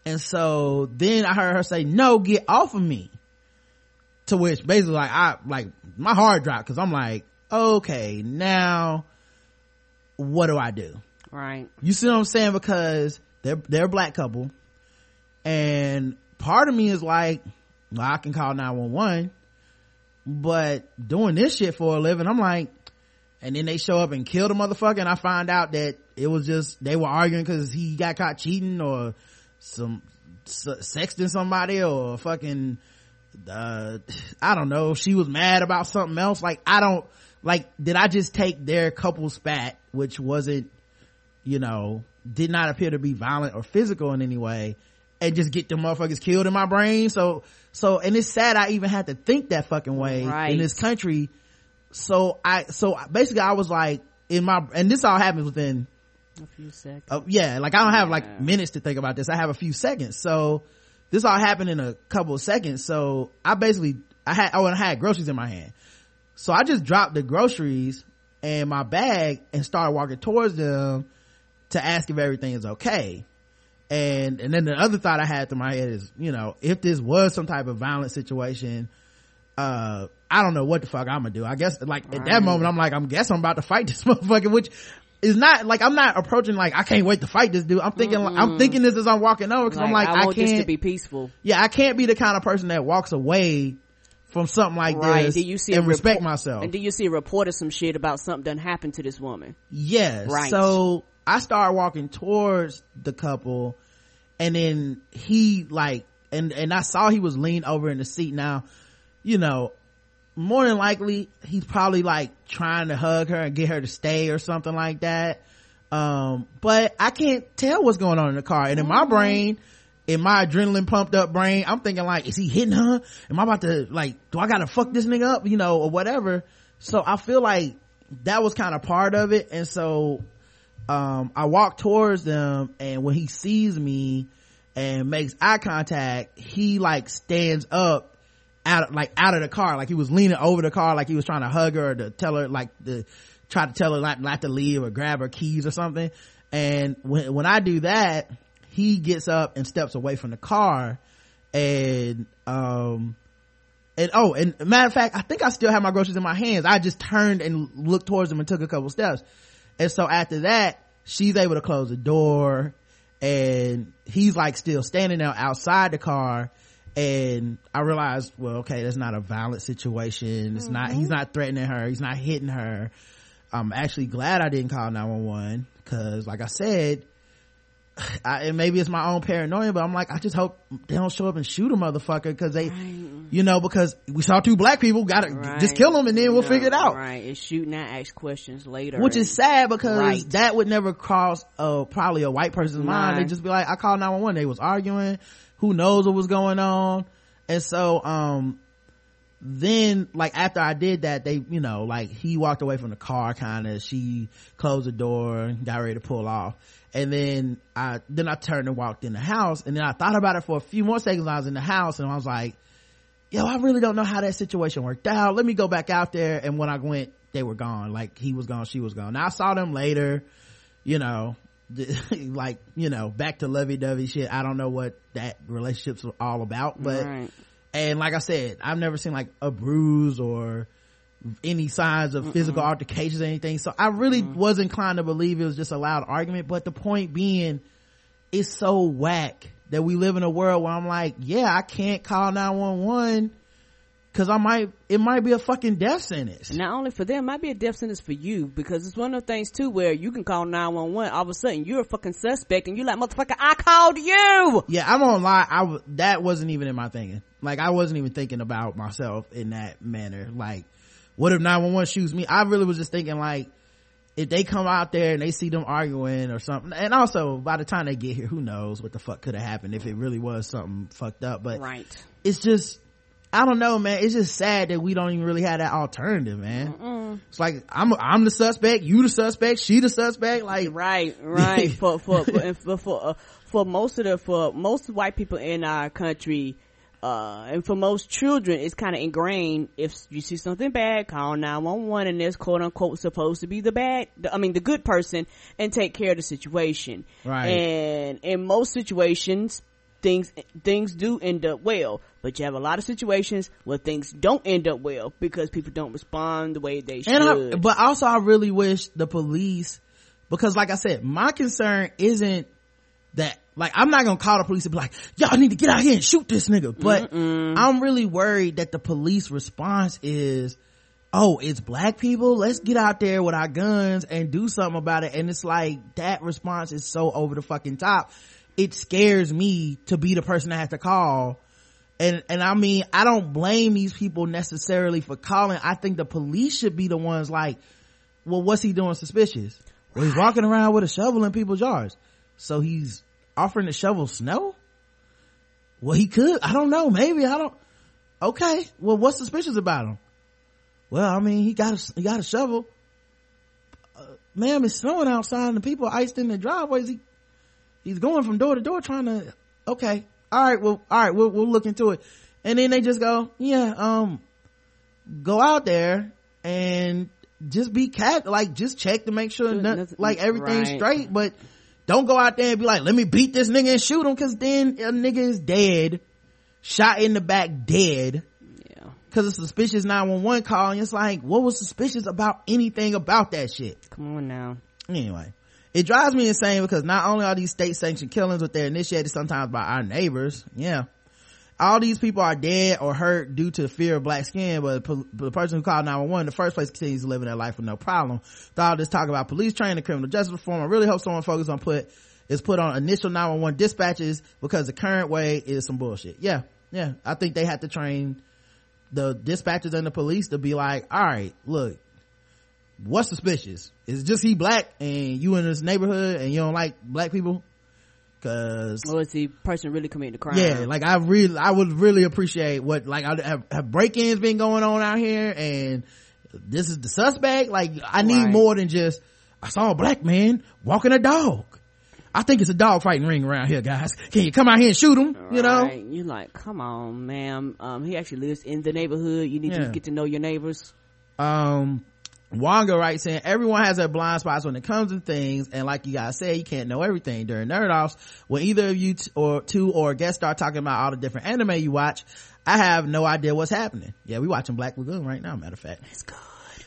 and so then I heard her say, no, get off of me. To which basically like, I, like my heart dropped. Cause I'm like, okay, now what do I do? Right. You see what I'm saying? Because they're, they're a black couple. And part of me is like, well, I can call nine one one. But doing this shit for a living, I'm like, and then they show up and kill the motherfucker, and I find out that it was just they were arguing because he got caught cheating or some sexting somebody or fucking uh I don't know, she was mad about something else. Like, I don't, like, did I just take their couple spat, which wasn't, you know, did not appear to be violent or physical in any way, and just get the motherfuckers killed in my brain? So so and it's sad I even had to think that fucking way, right, in this country. So i so basically I was like, in my, and this all happens within a few seconds, uh, yeah, like I don't have, yeah, like minutes to think about this. I have a few seconds. So this all happened in a couple of seconds. So i basically i had oh and i had groceries in my hand, so I just dropped the groceries and my bag and started walking towards them to ask if everything is okay. And and then the other thought I had through my head is, you know, if this was some type of violent situation, uh I don't know what the fuck I'm gonna do. I guess, like, right, at that moment I'm like, I'm guess I'm about to fight this motherfucker, which is not like, I'm not approaching like I can't wait to fight this dude. I'm thinking, mm-hmm, I'm thinking this as I'm walking over, because like, I'm like, I, I want can't this to be peaceful. Yeah, I can't be the kind of person that walks away from something like, right, this, do you see, and respect report- myself. And do you see a report of some shit about something done happened to this woman? Yes, right. So I started walking towards the couple, and then he like, and, and I saw he was leaned over in the seat. Now, you know, more than likely he's probably like trying to hug her and get her to stay or something like that. Um, but I can't tell what's going on in the car. And in my brain, in my adrenaline pumped up brain, I'm thinking like, is he hitting her? Am I about to, like, do I gotta fuck this nigga up? You know, or whatever. So I feel like that was kind of part of it. And so, um I walk towards them, and when he sees me and makes eye contact, he like stands up out of, like out of the car, like he was leaning over the car, like he was trying to hug her or to tell her, like, the try to tell her not, not to leave or grab her keys or something. And when when I do that, he gets up and steps away from the car. And um and oh and matter of fact, I think I still have my groceries in my hands. I just turned and looked towards him and took a couple steps. And so after that, she's able to close the door, and he's like still standing there outside the car. And I realized, well, okay, that's not a violent situation. It's mm-hmm. not, he's not threatening her. He's not hitting her. I'm actually glad I didn't call nine one one. Cause like I said, I, and maybe it's my own paranoia, but I'm like, I just hope they don't show up and shoot a motherfucker. Cause they, right. you know, because we saw two black people, gotta right. just kill them, and then we'll no, figure it out. Right. And shoot, not ask questions later. Which is sad, because right. that would never cross a, probably a white person's mind. They'd just be like, I called nine one one. They was arguing. Who knows what was going on? And so, um, then like after I did that, they, you know, like he walked away from the car kind of, she closed the door and got ready to pull off. And then I, then I turned and walked in the house, and then I thought about it for a few more seconds. I was in the house, and I was like, yo, I really don't know how that situation worked out. Let me go back out there. And when I went, they were gone. Like, he was gone, she was gone. Now I saw them later, you know, like, you know, back to lovey-dovey shit. I don't know what that relationship's all about, but, right. and like I said, I've never seen like a bruise or any signs of Mm-mm. physical altercations or anything, so I really Mm-mm. was inclined to believe it was just a loud argument. But the point being, it's so whack that we live in a world where I'm like, yeah, I can't call nine one one, because I might, it might be a fucking death sentence. Not only for them, it might be a death sentence for you, because it's one of the things too where you can call nine one one, all of a sudden you're a fucking suspect and you're like, motherfucker, I called you. Yeah, I'm gonna lie, I w- that wasn't even in my thinking. Like, I wasn't even thinking about myself in that manner. Like, what if nine one one shoots me? I really was just thinking, like, if they come out there and they see them arguing or something, and also by the time they get here, who knows what the fuck could have happened if it really was something fucked up. But right, it's just, I don't know, man. It's just sad that we don't even really have that alternative, man. Mm-mm. It's like, I'm I'm the suspect, you the suspect, she the suspect, like right, right. for for for for, uh, for most of the for most white people in our country. Uh, and for most children, it's kind of ingrained. If you see something bad, call nine one one, and there's quote unquote supposed to be the bad, the, I mean the good person, and take care of the situation. Right. And in most situations, things, things do end up well, but you have a lot of situations where things don't end up well because people don't respond the way they should. And I, but also I really wish the police, because like I said, my concern isn't that, like, I'm not gonna call the police and be like, y'all need to get out here and shoot this nigga. But Mm-mm. I'm really worried that the police response is, oh, it's black people, let's get out there with our guns and do something about it. And it's like, that response is so over the fucking top. It scares me to be the person I have to call. And, and I mean, I don't blame these people necessarily for calling. I think the police should be the ones like, well, what's he doing suspicious? Well, he's walking around with a shovel in people's yards. So he's offering to shovel snow? Well, he could. I don't know. Maybe. I don't. Okay. Well, what's suspicious about him? Well, I mean, he got a, he got a shovel. Uh, ma'am, it's snowing outside and the people are iced in the driveways. He, he's going from door to door trying to, okay. All right. Well, all right. We'll, we'll look into it. And then they just go, yeah, um, go out there and just be cat, like, just check to make sure, nothing, like, everything's right. straight. But don't go out there and be like, let me beat this nigga and shoot him, because then a nigga is dead, shot in the back dead. Yeah. Because it's suspicious nine one one call, and it's like, what was suspicious about anything about that shit? Come on now. Anyway, it drives me insane because not only are these state-sanctioned killings, but they're initiated sometimes by our neighbors. Yeah. All these people are dead or hurt due to the fear of black skin, but the person who called nine one one in the first place continues to live in their life with no problem. With all this talk about police training and criminal justice reform, I really hope someone focused on put is put on initial nine one one dispatches, because the current way is some bullshit. Yeah, yeah. I think they have to train the dispatchers and the police to be like, all right, look, what's suspicious? Is it just he black and you in this neighborhood and you don't like black people? Cause, well, is the person really committing the crime? Yeah, like I really, I would really appreciate what, like, I have, have break-ins been going on out here, and this is the suspect. Like, I need right. more than just I saw a black man walking a dog. I think it's a dog fighting ring around here, guys. Can you come out here and shoot him? All you know, right. You're like, come on, ma'am. Um, he actually lives in the neighborhood. You need yeah. to get to know your neighbors. Um. Wonga writes saying everyone has their blind spots when it comes to things, and like you guys say, you can't know everything. During nerd offs, when either of you t- or two or a guest start talking about all the different anime you watch, I have no idea what's happening. Yeah, we watching Black Lagoon right now, matter of fact. That's good.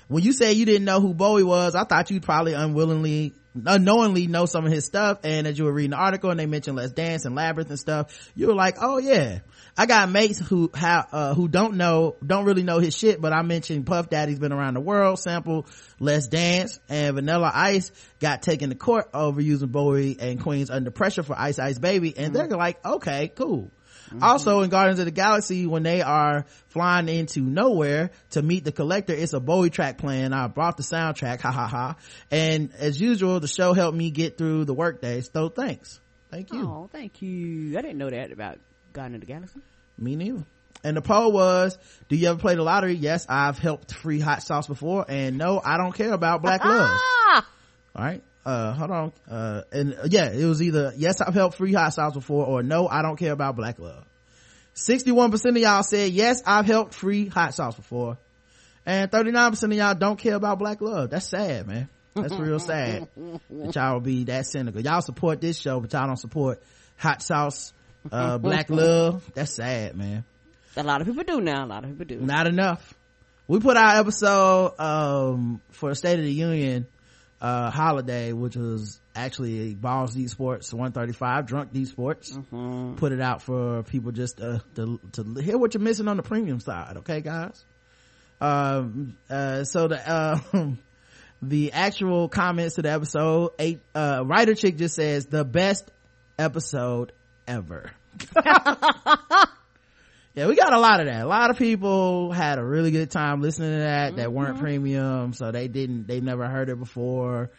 When you say you didn't know who Bowie was, I thought you'd probably unwillingly unknowingly know some of his stuff, and as you were reading the article and they mentioned Let's Dance and Labyrinth and stuff, you were like, oh yeah. I got mates who have uh who don't know don't really know his shit, but I mentioned Puff Daddy's Been Around the World sample Let's Dance, and Vanilla Ice got taken to court over using Bowie and Queen's Under Pressure for Ice Ice Baby, and mm-hmm. they're like, okay, cool. Mm-hmm. Also in Guardians of the Galaxy, when they are flying into nowhere to meet the Collector, it's a Bowie track playing. I brought the soundtrack, ha ha ha. And as usual, the show helped me get through the workday, so thanks. Thank you. Oh, thank you. I didn't know that about Guardians of the Galaxy. Me neither. And the poll was, do you ever play the lottery? Yes, I've helped free hot sauce before, and no, I don't care about black love. All right. Uh, hold on. Uh, and uh, yeah, it was either yes, I've helped free hot sauce before, or no, I don't care about black love. sixty-one percent of y'all said yes, I've helped free hot sauce before. And thirty-nine percent of y'all don't care about black love. That's sad, man. That's real sad that y'all will be that cynical. Y'all support this show, but y'all don't support hot sauce, uh, black love. That's sad, man. A lot of people do now. A lot of people do. Not enough. We put our episode, um, for State of the Union, uh holiday, which was actually Balls Deep Sports one thirty-five, Drunk Deep Sports, mm-hmm. put it out for people just to, to, to hear what you're missing on the premium side. Okay, guys. Um, uh, so the, uh, the actual comments to the episode, eight, uh, Writer Chick just says, the best episode ever. Yeah, we got a lot of that. A lot of people had a really good time listening to that mm-hmm. that weren't premium, so they didn't they never heard it before.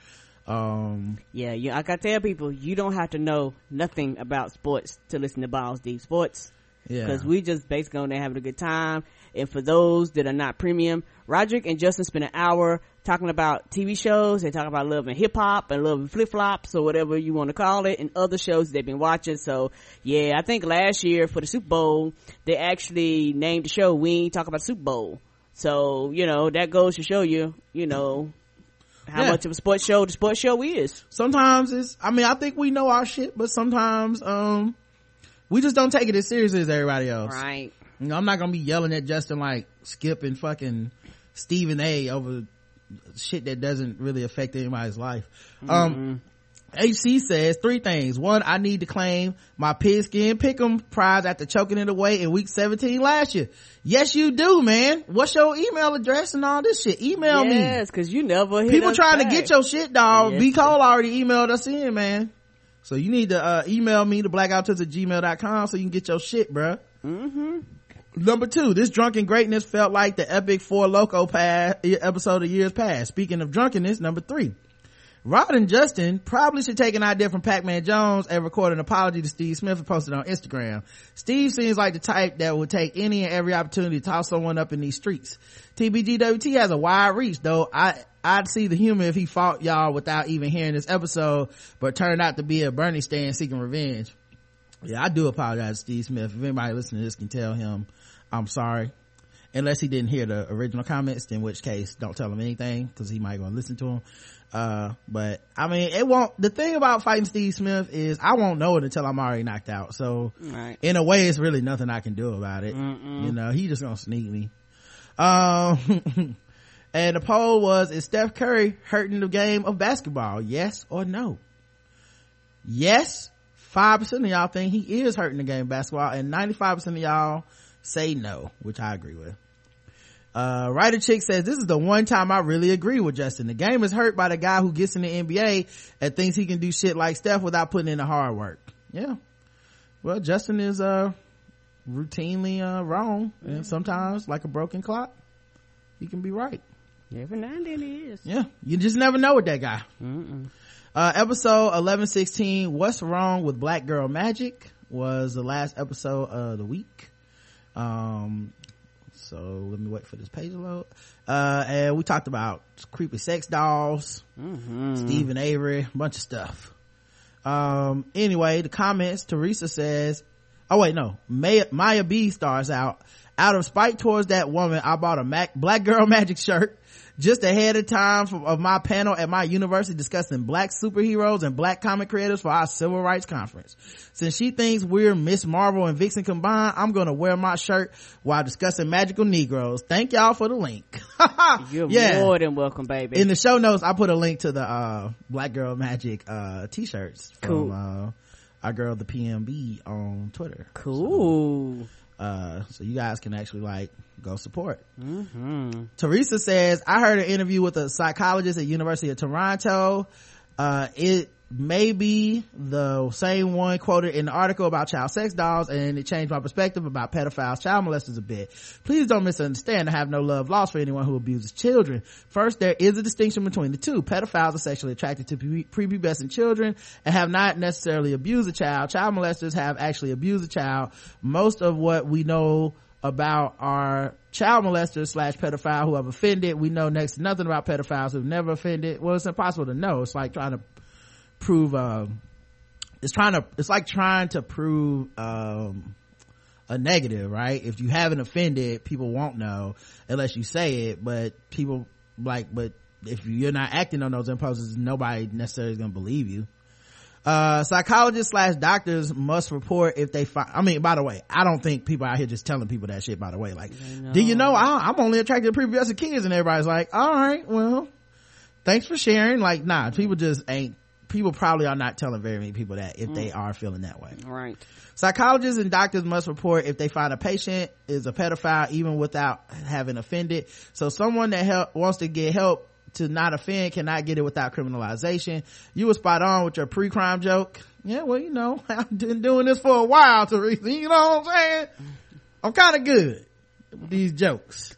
Um yeah, yeah, I gotta tell people, you don't have to know nothing about sports to listen to Balls Deep Sports. Yeah, because we just basically on there having a good time. And for those that are not premium, Roderick and Justin spent an hour talking about T V shows. They talk about Love and Hip Hop and Love and Flip Flops, or whatever you want to call it, and other shows they've been watching. So yeah, I think last year for the Super Bowl, they actually named the show We Ain't Talk About Super Bowl. So, you know, that goes to show you, you know, how yeah. much of a sports show the sports show is. Sometimes it's, I mean, I think we know our shit, but sometimes, um, we just don't take it as seriously as everybody else. Right. You know, I'm not going to be yelling at Justin like Skip and fucking Stephen A over shit that doesn't really affect anybody's life. Mm-hmm. Um, H C says three things. One, I need to claim my pigskin pick'em prize after choking it away in week seventeen last year. Yes, you do, man. What's your email address and all this shit? Email yes, me. Yes, because you never hit people trying back. To get your shit, dog. Yes. B. Cole already emailed us in, man. So you need to uh, email me to blackout tips at gmail dot com so you can get your shit, bruh. Mm-hmm. Number two, this drunken greatness felt like the epic Four Loco pass, episode of years past. Speaking of drunkenness, number three, Rod and Justin probably should take an idea from Pac-Man Jones and record an apology to Steve Smith and post it on Instagram. Steve seems like the type that would take any and every opportunity to toss someone up in these streets. T B G W T has a wide reach, though. I, I'd see the humor if he fought y'all without even hearing this episode, but turned out to be a Bernie stan seeking revenge. Yeah, I do apologize to Steve Smith. If anybody listening to this can tell him I'm sorry, unless he didn't hear the original comments, in which case don't tell him anything because he might go and listen to him. Uh, but I mean, it won't, the thing about fighting Steve Smith is I won't know it until I'm already knocked out. So right. in a way, it's really nothing I can do about it. Mm-mm. You know, he just gonna sneak me. Um, and the poll was, is Steph Curry hurting the game of basketball? Yes or no? Yes. five percent of y'all think he is hurting the game of basketball, and ninety-five percent of y'all say no, which I agree with. Uh, Writer Chick says, this is the one time I really agree with Justin. The game is hurt by the guy who gets in the N B A and thinks he can do shit like Steph without putting in the hard work. Yeah. Well, Justin is, uh, routinely, uh, wrong. Mm-hmm. And sometimes, like a broken clock, he can be right. Every now and then he is. Yeah. You just never know with that guy. Mm-mm. Uh, episode eleven sixteen, What's Wrong with Black Girl Magic, was the last episode of the week. Um, so let me wait for this page to load. Uh, and we talked about creepy sex dolls, mm-hmm. Stephen Avery, a bunch of stuff. Um, anyway, the comments, Teresa says, oh wait, no, Maya, Maya B starts out, out of spite towards that woman, I bought a Mac, Black Girl Magic shirt. Just ahead of time from, of my panel at my university discussing black superheroes and black comic creators for our civil rights conference. Since she thinks we're Miss Marvel and Vixen combined, I'm gonna wear my shirt while discussing magical Negroes. Thank y'all for the link. You're yeah. more than welcome, baby. In the show notes, I put a link to the, uh, Black Girl Magic, uh, t-shirts cool. from, uh, our girl, the P M B on Twitter. Cool. So, uh so you guys can actually like go support. Mm-hmm. Teresa says, I heard an interview with a psychologist at University of Toronto. Uh it may be the same one quoted in the article about child sex dolls, and it changed my perspective about pedophiles, child molesters a bit. Please don't misunderstand. I have no love lost for anyone who abuses children. First, there is a distinction between the two. Pedophiles are sexually attracted to prepubescent children and have not necessarily abused a child. Child molesters have actually abused a child. Most of what we know about our child molester slash pedophile who have offended, we know next to nothing about pedophiles who've never offended. Well, it's impossible to know. It's like trying to prove um it's trying to it's like trying to prove um a negative, right? If you haven't offended, people won't know unless you say it, but people like but if you're not acting on those impulses, nobody necessarily is gonna believe you. Uh psychologists slash doctors must report if they find, I mean, by the way, I don't think people out here just telling people that shit, by the way, like, do you know I, I'm only attracted to previous kids, and everybody's like, all right, well, thanks for sharing. Like, nah, people just ain't people probably are not telling very many people that if mm. they are feeling that way. Right. Psychologists and doctors must report if they find a patient is a pedophile, even without having offended. So someone that help, wants to get help to not offend cannot get it without criminalization. You were spot on with your pre-crime joke. Yeah, well, you know, I've been doing this for a while, Teresa. You know what I'm saying? I'm kind of good with these jokes.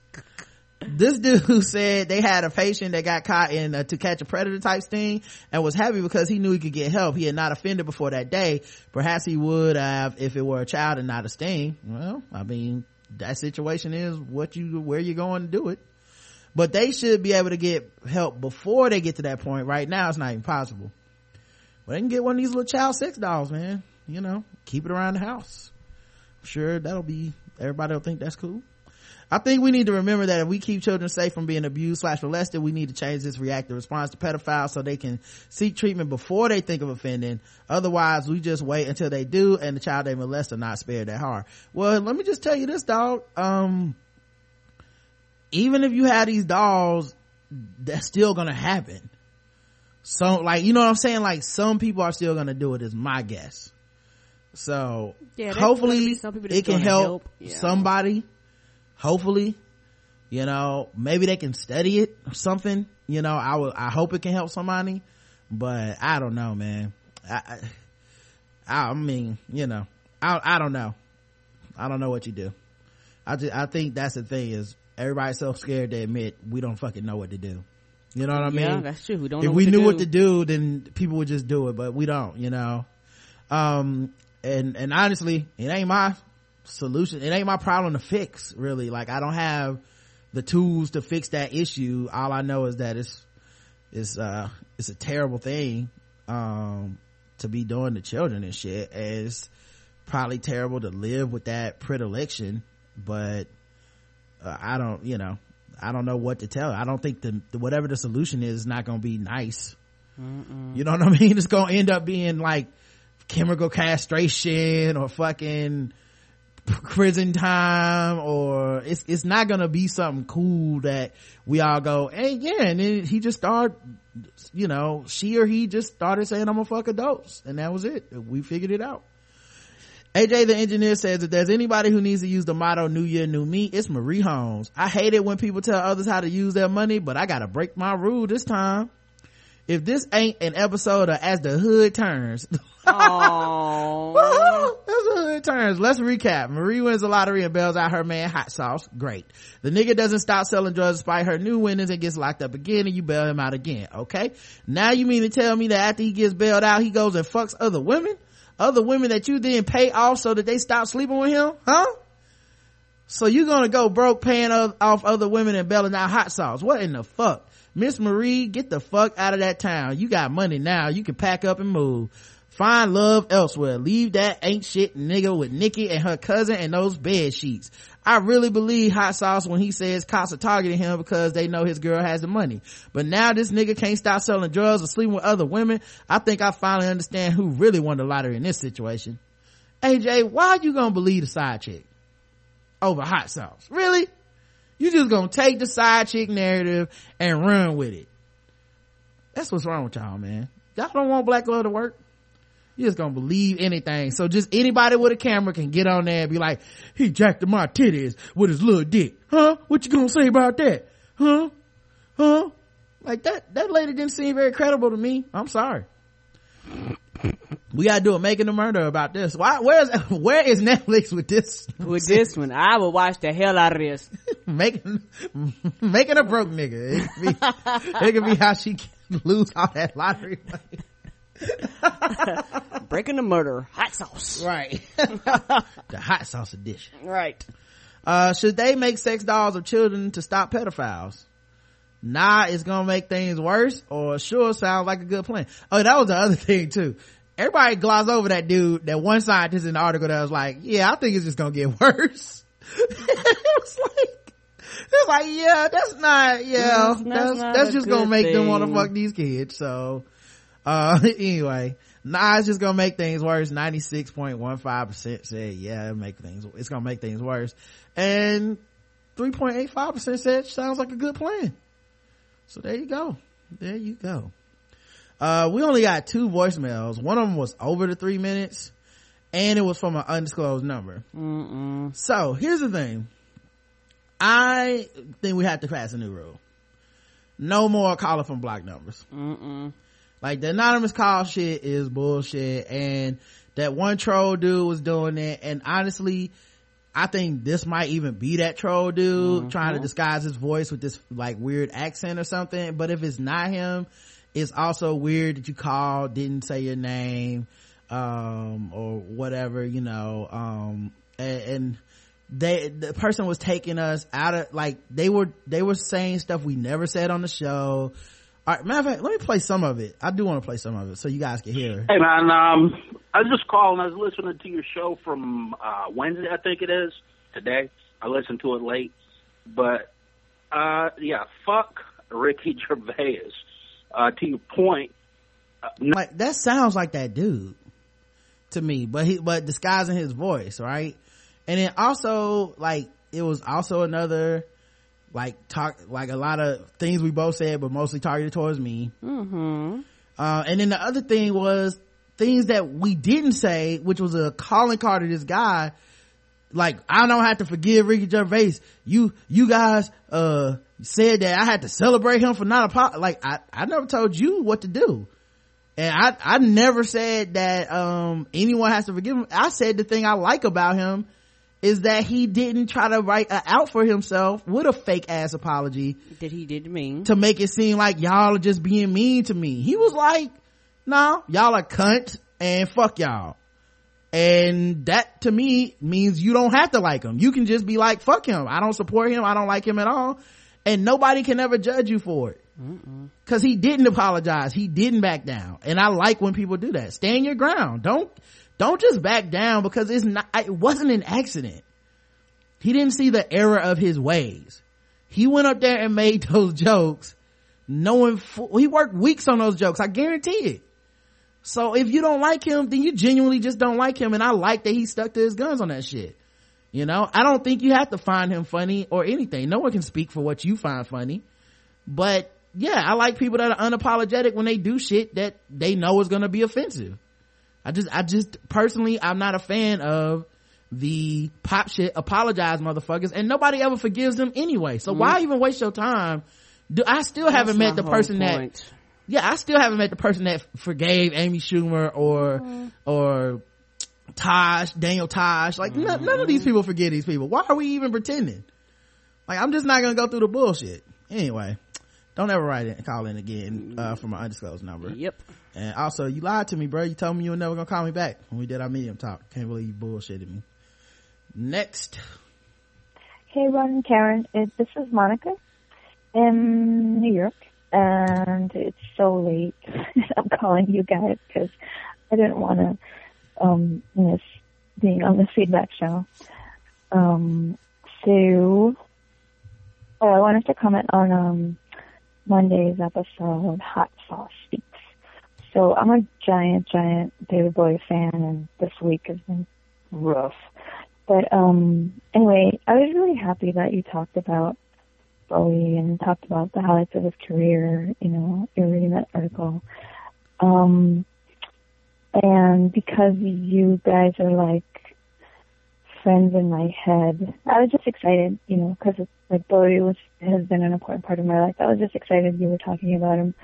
This dude said they had a patient that got caught in a, to catch a predator type sting and was happy because he knew he could get help. He had not offended before that day. Perhaps he would have if it were a child and not a sting. Well, I mean, that situation is what you, where you're going to do it. But they should be able to get help before they get to that point. Right now, it's not even possible. But they can get one of these little child sex dolls, man. You know, keep it around the house. I'm sure that'll be, everybody will think that's cool. I think we need to remember that if we keep children safe from being abused slash molested, we need to change this reactive response to pedophiles so they can seek treatment before they think of offending. Otherwise, we just wait until they do, and the child they molest are not spared that harm. Well, let me just tell you this, dog. Um, even if you have these dolls, that's still gonna happen. So, like, you know what I'm saying? Like, some people are still gonna do it, is my guess. So, yeah, hopefully, it can help, help. Yeah. somebody. Hopefully, you know, maybe they can study it or something. You know, I will, I hope it can help somebody, but I don't know, man. I, I, I mean, you know, I, I don't know. I don't know what you do. I just, I think that's the thing is everybody's so scared to admit we don't fucking know what to do. You know what I mean? Yeah, that's true. We don't know what to do. If we knew what to do, then people would just do it, but we don't, you know? Um, and, and honestly, it ain't my solution, it ain't my problem to fix, really. Like, I don't have the tools to fix that issue. All I know is that it's it's uh it's a terrible thing um to be doing to children and shit, and it's probably terrible to live with that predilection, but uh, I don't, you know, I don't know what to tell. I don't think the, the whatever the solution is, is not gonna be nice. Mm-mm. You know what I mean? It's gonna end up being like chemical castration or fucking prison time, or it's it's not gonna be something cool that we all go, hey, yeah, and then he just started, you know, she or he just started saying I'm gonna fuck adults, and that was it, we figured it out. A J the engineer says if there's anybody who needs to use the motto new year new me, it's Marie Holmes. I hate it when people tell others how to use their money, but I gotta break my rule this time. If this ain't an episode of As the Hood Turns. Oh, that's the Hood Turns. Let's recap. Marie wins the lottery and bails out her man Hot Sauce. Great. The nigga doesn't stop selling drugs despite her new winnings and gets locked up again, and you bail him out again. Okay, now you mean to tell me that after he gets bailed out, he goes and fucks other women? Other women that you then pay off so that they stop sleeping with him? Huh? So you're gonna go broke paying off other women and bailing out Hot Sauce? What in the fuck? Miss Marie, get the fuck out of that town. You got money now. You can pack up and move. Find love elsewhere. Leave that ain't shit nigga with Nikki and her cousin and those bed sheets. I really believe Hot Sauce when he says cops are targeting him because they know his girl has the money. But now this nigga can't stop selling drugs or sleeping with other women. I think I finally understand who really won the lottery in this situation. A J, why are you gonna believe the side chick over Hot Sauce? Really? You just gonna take the side chick narrative and run with it. That's what's wrong with y'all, man. Y'all don't want black love to work. You just gonna believe anything. So just anybody with a camera can get on there and be like, he jacked my titties with his little dick. Huh? What you gonna say about that? Huh? Huh? Like that, that lady didn't seem very credible to me. I'm sorry. We gotta do a Making a Murder about this. Why? Where's where is Netflix with this? With this one, I will watch the hell out of this. making making a broke nigga. It could be, it could be how she can lose all that lottery money. Breaking the Murder, Hot Sauce, right? The Hot Sauce edition, right? Uh, should they make sex dolls of children to stop pedophiles? Nah, it's gonna make things worse. Or sure sounds like a good plan. Oh, that was the other thing too. Everybody glossed over that dude, that one scientist in the article that was like, yeah, I think it's just gonna get worse. It was like, it was like, yeah, that's not, yeah, that's, not, that's, not that's just gonna make thing. Them wanna fuck these kids. So, uh, anyway, nah, it's just gonna make things worse. ninety-six point one five percent said, yeah, it'll make things, it's gonna make things worse. And three point eight five percent said, sounds like a good plan. So there you go. There you go. Uh, we only got two voicemails. One of them was over the three minutes and it was from an undisclosed number. Mm-mm. So here's the thing. I think we have to pass a new rule. No more calling from block numbers. Mm-mm. Like the anonymous call shit is bullshit, and that one troll dude was doing it, and honestly I think this might even be that troll dude, mm-hmm. trying to disguise his voice with this like weird accent or something. But if it's not him, it's also weird that you called, didn't say your name, um or whatever, you know. Um and, and they the person was taking us out of, like, they were they were saying stuff we never said on the show. All right, matter of fact, let me play some of it. I do want to play some of it so you guys can hear. Hey man, um I was just calling. I was listening to your show from uh Wednesday, I think it is, today. I listened to it late, but uh yeah, fuck Ricky Gervais. Uh to your point, uh, no- like that sounds like that dude to me, but he but disguising his voice, right? And then also, like, it was also another, like, talk, like a lot of things we both said, but mostly targeted towards me. Mm-hmm. Uh, and then the other thing was things that we didn't say, which was a calling card to this guy. Like, I don't have to forgive Ricky Gervais. You, you guys, uh, said that I had to celebrate him for not apologizing. Like, I, I never told you what to do. And I, I never said that, um, anyone has to forgive him. I said the thing I like about him is that he didn't try to write a out for himself with a fake ass apology that he didn't mean, to make it seem like y'all are just being mean to me. He was like, no, y'all are cunts and fuck y'all. And that to me means you don't have to like him. You can just be like, fuck him, I don't support him, I don't like him at all, and nobody can ever judge you for it. Mm-mm. Cause he didn't apologize, he didn't back down, and I like when people do that. Stand your ground. Don't Don't just back down, because it's not, it wasn't an accident. He didn't see the error of his ways. He went up there and made those jokes knowing full, he worked weeks on those jokes. I guarantee it. So if you don't like him, then you genuinely just don't like him. And I like that he stuck to his guns on that shit. You know, I don't think you have to find him funny or anything. No one can speak for what you find funny. But yeah, I like people that are unapologetic when they do shit that they know is going to be offensive. I just, I just personally, I'm not a fan of the pop shit, apologize motherfuckers, and nobody ever forgives them anyway. So mm-hmm. why even waste your time? Do I still That's haven't met the person point. that, yeah, I still haven't met the person that forgave Amy Schumer or, mm-hmm. or Taj, Daniel Taj. Like mm-hmm. n- none of these people forgive these people. Why are we even pretending? Like, I'm just not going to go through the bullshit. Anyway, don't ever write it and call in again, uh, from an undisclosed number. Yep. And also, you lied to me, bro. You told me you were never gonna call me back when we did our medium talk. Can't believe you bullshitted me. Next. Hey, Ron and Karen. It, this is Monica in New York, and it's so late. I'm calling you guys because I didn't want to um, miss being on the feedback show. Um, so, oh, I wanted to comment on um, Monday's episode of Hot Sauce. So I'm a giant, giant David Bowie fan, and this week has been rough. But um, anyway, I was really happy that you talked about Bowie and talked about the highlights of his career. You know, you're reading that article. Um, and because you guys are like friends in my head, I was just excited, you know, because like Bowie was, has been an important part of my life. I was just excited you were talking about him,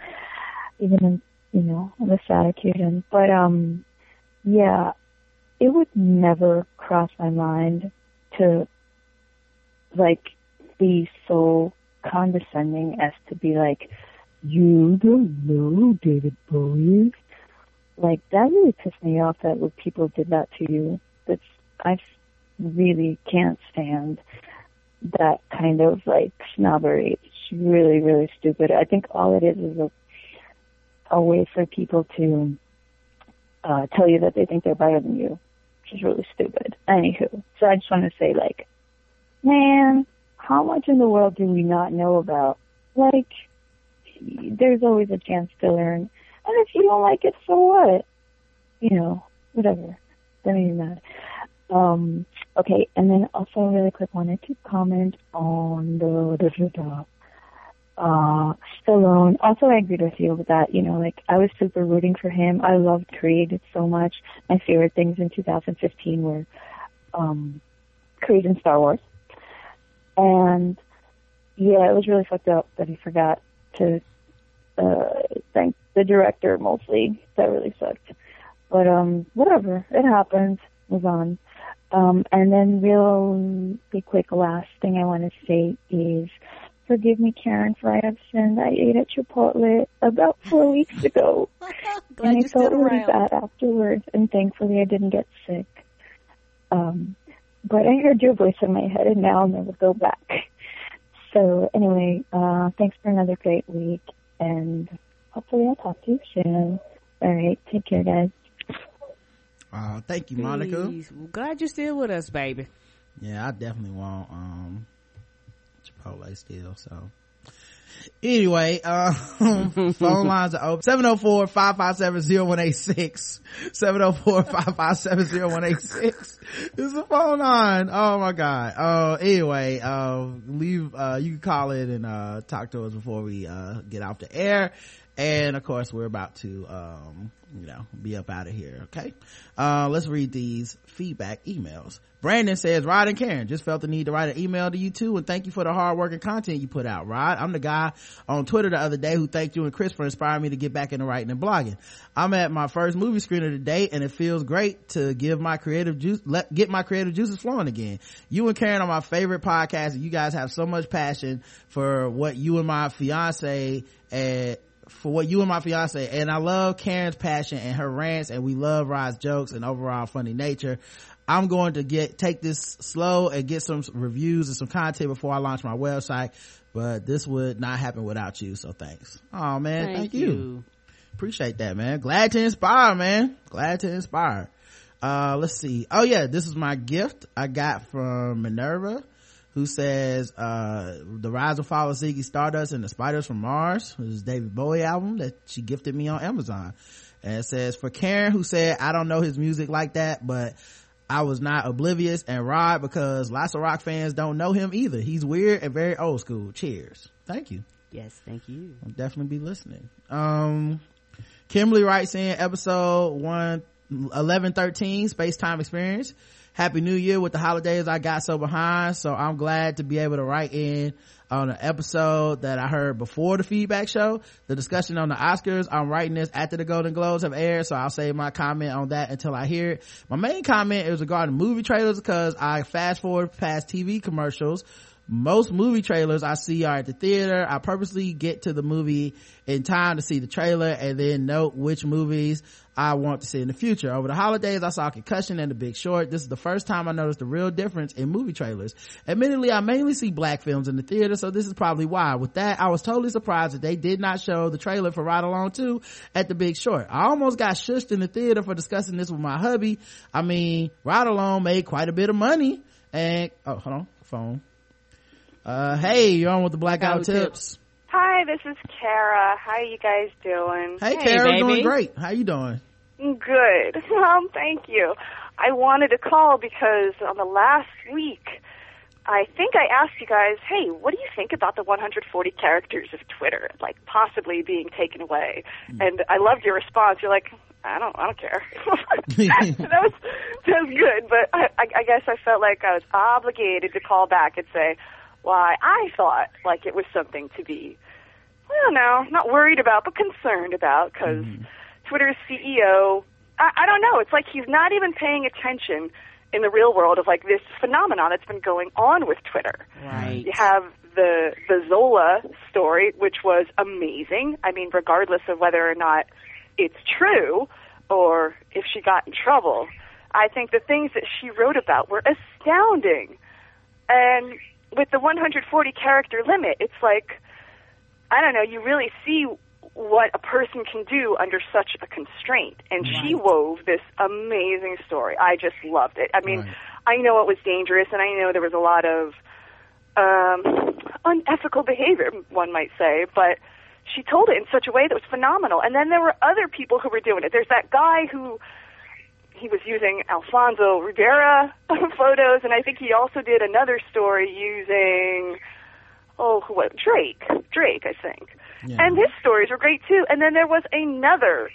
even in, you know, on this occasion. But, um, yeah, it would never cross my mind to, like, be so condescending as to be like, you don't know David Bowie. Like, that really pissed me off that people did that to you. That's, I really can't stand that kind of, like, snobbery. It's really, really stupid. I think all it is is a a way for people to uh, tell you that they think they're better than you, which is really stupid. Anywho, so I just want to say, like, man, how much in the world do we not know about? Like, there's always a chance to learn. And if you don't like it, so what? You know, whatever. I mean, that. Um, okay, and then also really quick, wanted to comment on the... Da, da, da, uh, Stallone. Also, I agree with you with that. You know, like, I was super rooting for him. I loved Creed so much. My favorite things in two thousand fifteen were um, Creed and Star Wars. And, yeah, it was really fucked up that he forgot to uh, thank the director, mostly. That really sucked. But, um, whatever. It happened. Move on. Um, and then real quick, last thing I want to say is, forgive me, Karen, for I have sinned. I ate at Chipotle about four weeks ago. And I felt really bad afterwards, and thankfully I didn't get sick. Um, but I heard your voice in my head, and now I'll never go back. So anyway, uh, thanks for another great week, and hopefully I'll talk to you soon. All right, take care, guys. Uh, thank you, Monica. Please. Glad you're still with us, baby. Yeah, I definitely want um, Chipotle still. So, anyway, um, phone lines are open: seven oh four, five five seven, oh one eight six. seven oh four, five five seven, oh one eight six is the phone line. Oh my God. Oh, uh, anyway, uh, leave. Uh, you can call in and uh, talk to us before we uh, get off the air. And of course we're about to um you know be up out of here. Okay, uh let's read these feedback emails. Brandon says, Rod and Karen, just felt the need to write an email to you too, and thank you for the hard work and content you put out. Rod, I'm the guy on Twitter the other day who thanked you and Chris for inspiring me to get back into writing and blogging. I'm at my first movie screener today, and it feels great to give my creative juice let get my creative juices flowing again. You and Karen are my favorite podcast, and you guys have so much passion for what you and my fiance at for what you and my fiance, and I love Karen's passion and her rants, and we love Rod's jokes and overall funny nature. I'm going to get take this slow and get some reviews and some content before I launch my website, but this would not happen without you, so thanks. Oh man, thank, thank you. you appreciate that, man. Glad to inspire, man. Glad to inspire. Uh let's see. Oh yeah, this is my gift I got from Minerva, who says, uh, The Rise and Fall of Ziggy Stardust and the Spiders from Mars, which is David Bowie album that she gifted me on Amazon. And it says, for Karen, who said, I don't know his music like that, but I was not oblivious, and Rod, because lots of rock fans don't know him either. He's weird and very old school. Cheers. Thank you. Yes, thank you. I'll definitely be listening. Um, Kimberly writes in, episode one, eleven thirteen, Space Time Experience. Happy New Year. With the holidays, I got so behind, so I'm glad to be able to write in on an episode that I heard before the feedback show, the discussion on the Oscars. I'm writing this after the Golden Globes have aired, so I'll save my comment on that until I hear it. My main comment is regarding movie trailers, because I fast forward past T V commercials. Most movie trailers I see are at the theater. I purposely get to the movie in time to see the trailer and then note which movies I want to see in the future. Over the holidays, I saw Concussion and The Big Short. This is the first time I noticed the real difference in movie trailers. Admittedly, I mainly see black films in the theater, so this is probably why. With that, I was totally surprised that they did not show the trailer for Ride Along two at The Big Short. I almost got shushed in the theater for discussing this with my hubby. I mean, Ride Along made quite a bit of money. And, oh, hold on, phone. Uh, hey, you're on with the Blackout Tips. Tips. Hi, this is Kara. How you guys doing? Hey, hey Kara, doing great. How you doing? Good. Um, thank you. I wanted to call because on the last week, I think I asked you guys, hey, what do you think about the one hundred forty characters of Twitter, like possibly being taken away? Mm. And I loved your response. You're like, I don't, I don't care. So that was that was good, but I, I, I guess I felt like I was obligated to call back and say why I thought like it was something to be, I don't know, not worried about, but concerned about, because mm-hmm. Twitter's C E O, I, I don't know, it's like he's not even paying attention in the real world of like this phenomenon that's been going on with Twitter. Right. You have the, the Zola story, which was amazing. I mean, regardless of whether or not it's true or if she got in trouble, I think the things that she wrote about were astounding. And with the one hundred forty character limit, it's like, I don't know, you really see what a person can do under such a constraint. And right. She wove this amazing story. I just loved it. I mean, right. I know it was dangerous, and I know there was a lot of um, unethical behavior, one might say, but she told it in such a way that was phenomenal. And then there were other people who were doing it. There's that guy who... he was using Alfonso Rivera photos, and I think he also did another story using oh, who was Drake? Drake, I think. Yeah. And his stories were great, too. And then there was another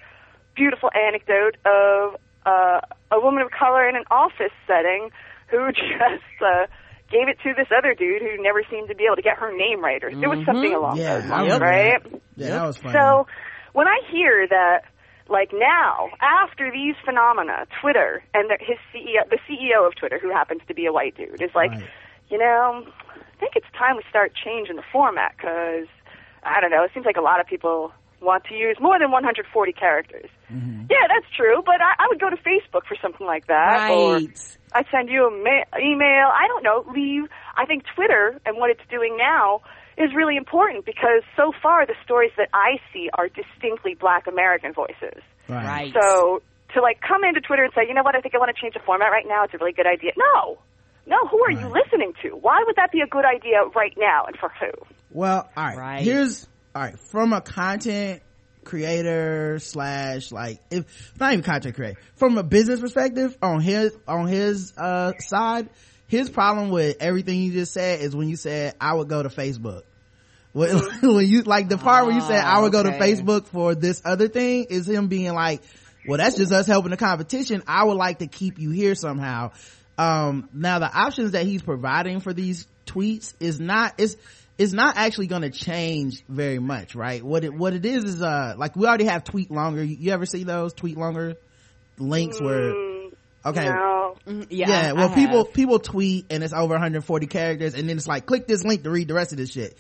beautiful anecdote of uh, a woman of color in an office setting who just uh, gave it to this other dude who never seemed to be able to get her name right. Or mm-hmm. There was something along yeah, those lines, yep. right? Yeah, yep. That was funny. So when I hear that, like now, after these phenomena, Twitter and the, his C E O, the C E O of Twitter, who happens to be a white dude, is like, right. you know, I think it's time we start changing the format because, I don't know, it seems like a lot of people want to use more than one hundred forty characters. Mm-hmm. Yeah, that's true, but I, I would go to Facebook for something like that. Right. Or I'd send you an ma- email. I don't know. Leave. I think Twitter and what it's doing now is really important because so far the stories that I see are distinctly black American voices. Right. So to like come into Twitter and say, you know what, I think I want to change the format right now. It's a really good idea. No. No, who are right. you listening to? Why would that be a good idea right now and for who? Well, all right. right. Here's... All right, from a content creator slash like if not even content creator, from a business perspective on his on his uh side, his problem with everything you just said is when you said I would go to Facebook. When, when you like the part oh, where you said I would okay. go to Facebook for this other thing is him being like, well, that's just us helping the competition. I would like to keep you here somehow. Um, now the options that he's providing for these tweets is not is. It's not actually going to change very much, right? What it what it is is uh like we already have tweet longer. You, you ever see those tweet longer links where? Okay, no. yeah, yeah. Well, I people have. people tweet and it's over one hundred forty characters, and then it's like click this link to read the rest of this shit.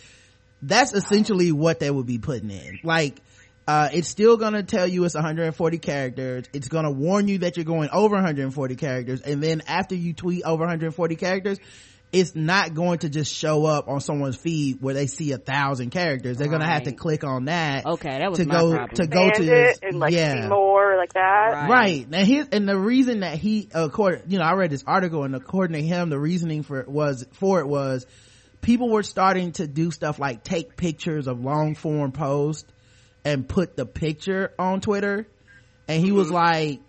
That's essentially what they would be putting in. Like, uh it's still going to tell you it's one hundred forty characters. It's going to warn you that you're going over one hundred forty characters, and then after you tweet over one hundred forty characters. It's not going to just show up on someone's feed where they see a thousand characters. They're right. going to have to click on that. Okay, that was to my go problem. to go to this, and like yeah. see more like that. Right. right. And his, and the reason that he according, you know, I read this article and according to him, the reasoning for it was for it was people were starting to do stuff like take pictures of long form posts and put the picture on Twitter. And he mm-hmm. was like,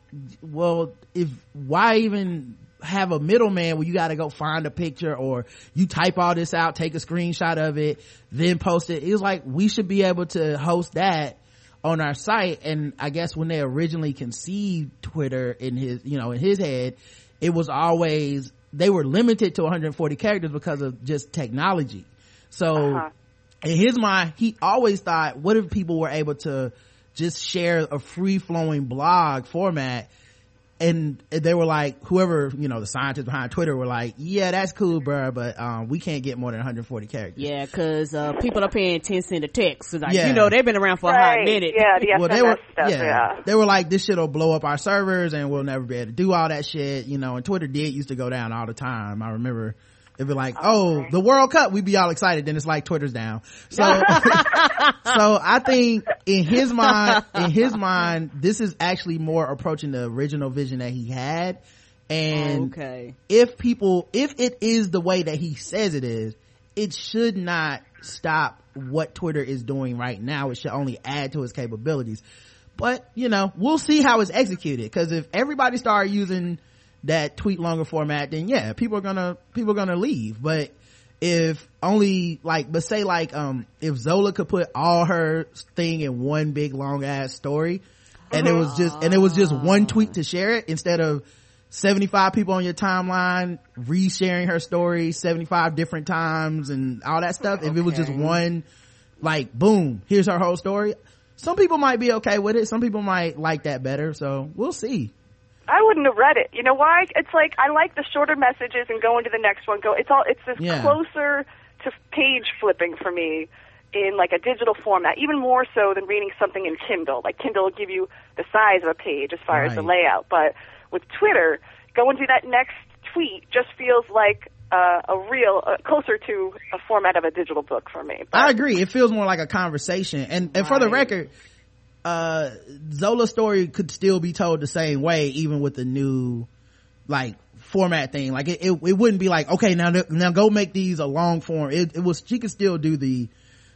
well, if why even have a middleman where you got to go find a picture or you type all this out, take a screenshot of it, then post it. It was like we should be able to host that on our site. And I guess when they originally conceived Twitter in his, you know, in his head, it was always they were limited to one hundred forty characters because of just technology. So uh-huh. in his mind, he always thought, what if people were able to just share a free flowing blog format? And they were like, whoever, you know, the scientists behind Twitter were like, yeah, that's cool, bro, but um, we can't get more than one hundred forty characters. Yeah, because uh, people are paying ten cents a text. Like, yeah. You know, they've been around for right. a hot minute. Yeah, the well, they were, stuff, yeah. yeah. They were like, this shit will blow up our servers and we'll never be able to do all that shit, you know, and Twitter did used to go down all the time. I remember it'd be like, oh, okay. the World Cup, we'd be all excited, then it's like Twitter's down. So, so I think in his mind, in his mind, this is actually more approaching the original vision that he had. And okay. if people, if it is the way that he says it is, it should not stop what Twitter is doing right now. It should only add to its capabilities. But, you know, we'll see how it's executed. Cause if everybody started using that tweet longer format, then yeah, people are gonna people are gonna leave. But if only like but say like um if Zola could put all her thing in one big long ass story and it was just and it was just one tweet to share it instead of seventy-five people on your timeline resharing her story seventy-five different times and all that stuff, okay. if it was just one like boom, here's her whole story, some people might be okay with it, some people might like that better, so we'll see. I wouldn't have read it. You know why? It's like I like the shorter messages and going to the next one. Go. It's all. It's this yeah. closer to page flipping for me in like a digital format, even more so than reading something in Kindle. Like Kindle will give you the size of a page as far right. as the layout, but with Twitter, going to that next tweet just feels like uh, a real uh, closer to a format of a digital book for me. But I agree. It feels more like a conversation, and and right. for the record. uh Zola's story could still be told the same way even with the new like format thing, like it it, it wouldn't be like okay now now go make these a long form, it, it was she could still do the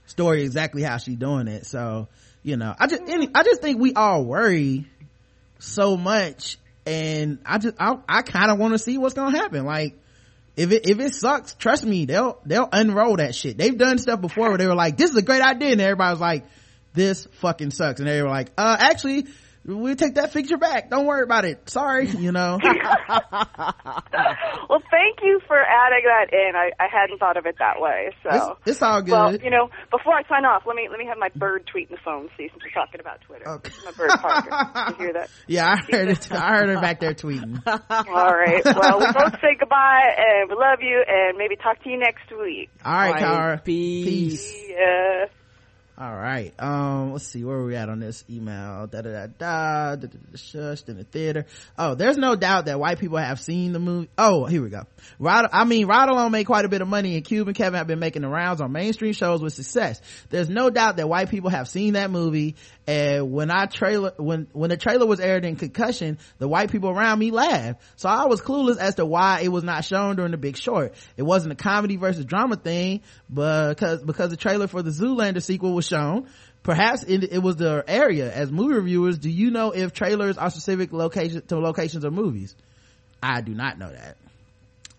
story exactly how she's doing it. So you know I just any, I just think we all worry so much and I just I, I kind of want to see what's gonna happen. Like If it, if it sucks, trust me, they'll, they'll unroll that shit. They've done stuff before where they were like, this is a great idea. And everybody was like, this fucking sucks. And they were like, uh, actually, we'll take that feature back. Don't worry about it. Sorry, you know. Well, thank you for adding that in. I, I hadn't thought of it that way. So it's, it's all good. Well, you know, before I sign off, let me let me have my bird tweet in the phone. See, since we're talking about Twitter, okay. My bird Parker. You hear that? Yeah, I heard it. I heard her back there tweeting. All right. Well, we both say goodbye, and we love you, and maybe talk to you next week. All right, Kara. Peace. Peace. Yeah. All right, um, let's see, where are we at on this email? Da da da da, da, da, da shush, in the theater. Oh, there's no doubt that white people have seen the movie. Oh, here we go. Ride, I mean, Ride Along made quite a bit of money, and Cube and Kevin have been making the rounds on mainstream shows with success. There's no doubt that white people have seen that movie, and when I trailer, when, when the trailer was aired in Concussion, the white people around me laughed. So I was clueless as to why it was not shown during The Big Short. It wasn't a comedy versus drama thing, but because, because the trailer for the Zoolander sequel was shown. Perhaps it, it was the area. As movie reviewers, do you know if trailers are specific location to locations of movies? I do not know that.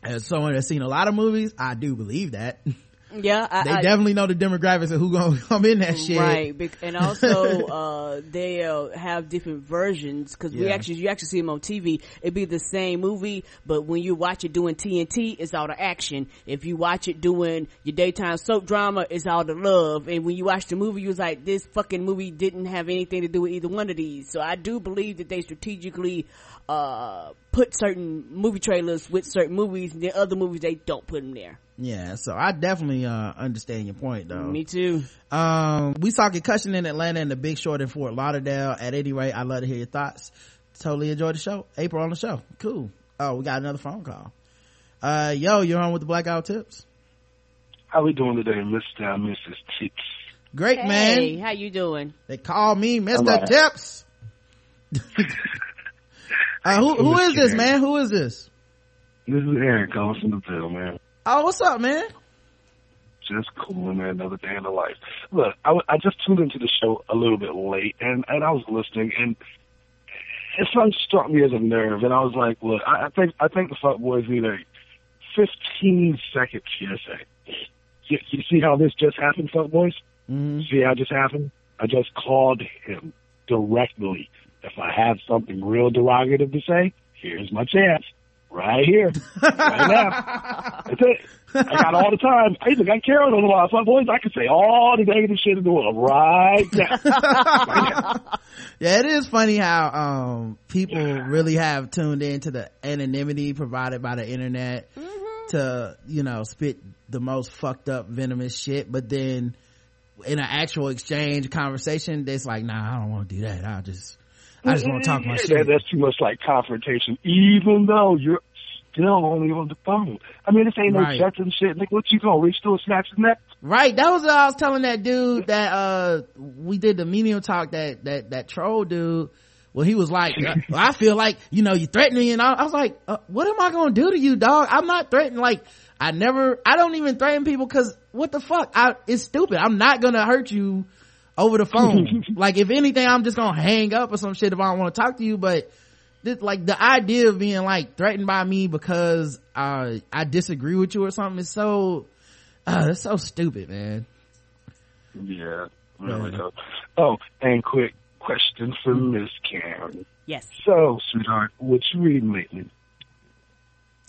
As someone that's seen a lot of movies, I do believe that. Yeah, I, they I, definitely know the demographics of who gonna come in that shit, right? And also, uh, they uh, have different versions because yeah. we actually you actually see them on T V. It'd be the same movie, but when you watch it doing T N T, it's all the action. If you watch it doing your daytime soap drama, it's all the love. And when you watch the movie, you was like, this fucking movie didn't have anything to do with either one of these. So I do believe that they strategically uh put certain movie trailers with certain movies, and the other movies they don't put them there. Yeah, so I definitely uh understand your point though. Me too. Um we saw Concussion in Atlanta and The Big Short in Fort Lauderdale. At any rate, I love to hear your thoughts. Totally enjoyed the show. April on the show. Cool. Oh, we got another phone call. Uh yo, you're on with the Blackout Tips. How we doing today, Mister and Missus Tips? Great, hey, man. Hey, how you doing? They call me Mister Right. Tips. uh who, who is this, man? Who is this? This is Eric calling from the bill, man. Oh, what's up, man? Just cool, man. Another day in the life. Look, I, w- I just tuned into the show a little bit late, and, and I was listening, and it something struck me as a nerve, and I was like, look, I, I think I think the fuck boys need a fifteen second T S A. You, you see how this just happened, fuck boys? Mm-hmm. See how it just happened? I just called him directly. If I have something real derogative to say, here's my chance. Right here. Right now. That's it. I got all the time. I even got Carol on the line. So, boys, I can say all the negative shit in the world right now. Right now. Yeah, it is funny how um, people yeah. really have tuned into the anonymity provided by the internet mm-hmm. to, you know, spit the most fucked up venomous shit. But then in an actual exchange conversation, it's like, nah, I don't want to do that. I'll just... I just want to talk my yeah, shit. That's too much like confrontation, even though you're still only on the phone. I mean, this ain't no right. Jets and shit. Nick, what you gonna reach through and snap his neck? Right. That was what I was telling that dude that uh we did the menial talk that that that troll dude. Well, he was like, well, I feel like, you know, you threatened me, and I, I was like, uh, what am I gonna do to you, dog? I'm not threatened. Like, I never, I don't even threaten people because what the fuck? I, it's stupid. I'm not gonna hurt you over the phone. Like, if anything, I'm just gonna hang up or some shit if I don't want to talk to you. But this, like, the idea of being like threatened by me because uh I disagree with you or something is so uh it's so stupid, man. Yeah, really. Yeah. Oh, and quick question for Miss Karen. Yes. So, sweetheart, what you reading lately?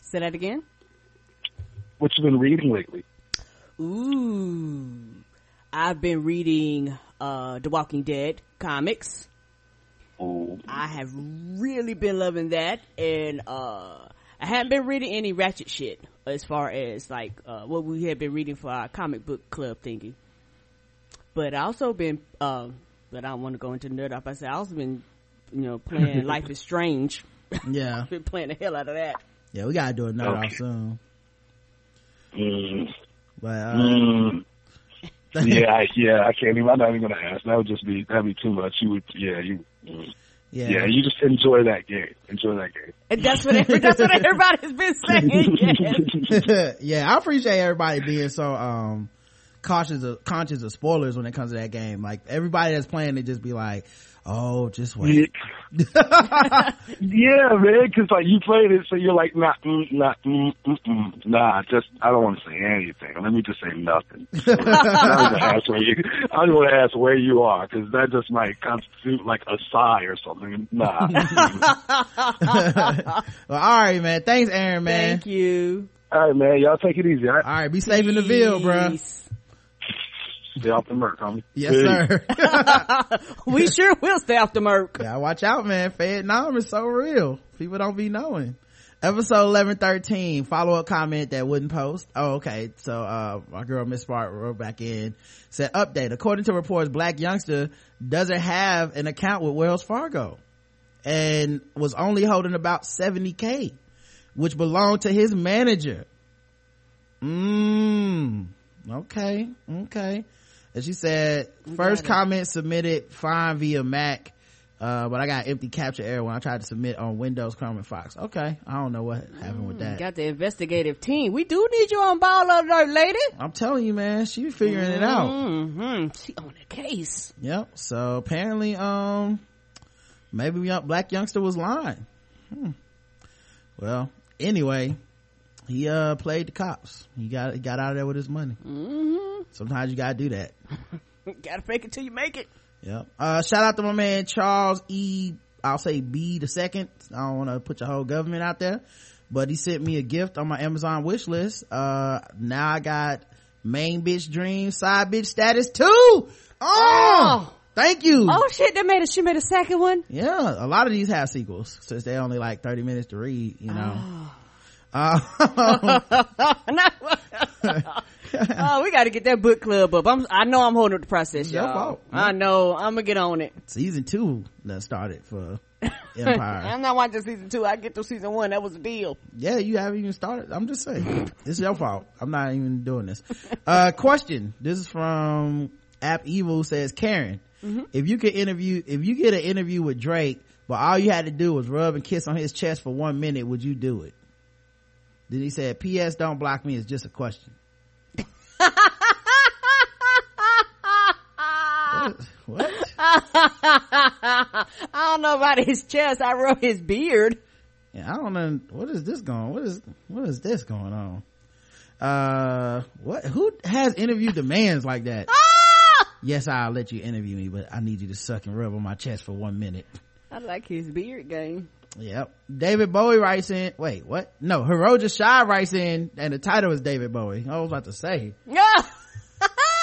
Say that again. What you been reading lately? Ooh, I've been reading uh The Walking Dead comics. Oh. I have really been loving that, and uh I haven't been reading any ratchet shit as far as like uh what we had been reading for our comic book club thingy. But I also been uh but I don't want to go into nerd up. I said I also been, you know, playing Life is Strange. Yeah. I've been playing the hell out of that. Yeah, we gotta do a nerd okay. off soon. Mm. But uh mm. yeah, I, yeah, I can't even. I'm not even gonna ask. That would just be that'd be too much. You would, yeah, you, yeah, yeah you just enjoy that game. Enjoy that game. And that's what every, that's what everybody's been saying. Yes. Yeah, I appreciate everybody being so um cautious of, conscious of spoilers when it comes to that game. Like everybody that's playing, they just be like, oh, just wait. Yeah, yeah, man, because like you played it, so you're like, nah, mm, nah, mm, mm, mm, nah. Just I don't want to say anything. Let me just say nothing. So, I just want to ask where you are, because that just might constitute like a sigh or something. Nah. Well, all right, man. Thanks, Aaron, man. Thank you. All right, man. Y'all take it easy. All right, all right be safe in the Ville, bro. Stay off the Merc, homie. Yes, Peace. Sir. We sure will stay off the Merc. Yeah, watch out, man. Fed Nom is so real. People don't be knowing. Episode eleven thirteen, follow-up comment that wouldn't post. Oh, okay. So, uh, my girl, Miss Spark, wrote back in, said, update. According to reports, black youngster doesn't have an account with Wells Fargo and was only holding about seventy K, which belonged to his manager. Mmm. Okay. Okay. And she said, you first comment submitted fine via Mac, uh, but I got empty capture error when I tried to submit on Windows, Chrome, and Fox. Okay. I don't know what happened mm, with that. Got the investigative team. We do need you on ball alert, lady. I'm telling you, man. She figuring mm-hmm. it out. Mm-hmm. She on the case. Yep. So apparently, um, maybe young, black youngster was lying. Hmm. Well, anyway. He uh played the cops. He got he got out of there with his money. Mm-hmm. Sometimes you gotta do that. Gotta fake it till you make it. Yep. Uh, shout out to my man Charles E. I'll say B the second. I don't want to put your whole government out there, but he sent me a gift on my Amazon wish list. Uh, now I got main bitch dream side bitch status too. Oh, oh. Thank you. Oh shit, they made a she made a second one. Yeah, a lot of these have sequels since they only like thirty minutes to read. You know. Oh. Um, oh, we got to get that book club up. I'm, I know I'm holding up the process, y'all. Your fault. I know. I'm gonna get on it. Season two that started for Empire. I'm not watching season two. I get through season one. That was a deal. Yeah, you haven't even started. I'm just saying, it's your fault. I'm not even doing this. Uh, question. This is from App Evil. Says Karen, mm-hmm. if you could interview, if you get an interview with Drake, but all you had to do was rub and kiss on his chest for one minute, would you do it? Then he said, P S don't block me. It's just a question. What? What? I don't know about his chest. I rubbed his beard. Yeah, I don't know. What is this going on? What is, what is this going on? Uh, what? Who has interviewed the mans like that? Yes, I'll let you interview me, but I need you to suck and rub on my chest for one minute. I like his beard game. Yep. David Bowie writes in, wait, what? No, Hiroja Shai writes in, and the title is David Bowie. I was about to say.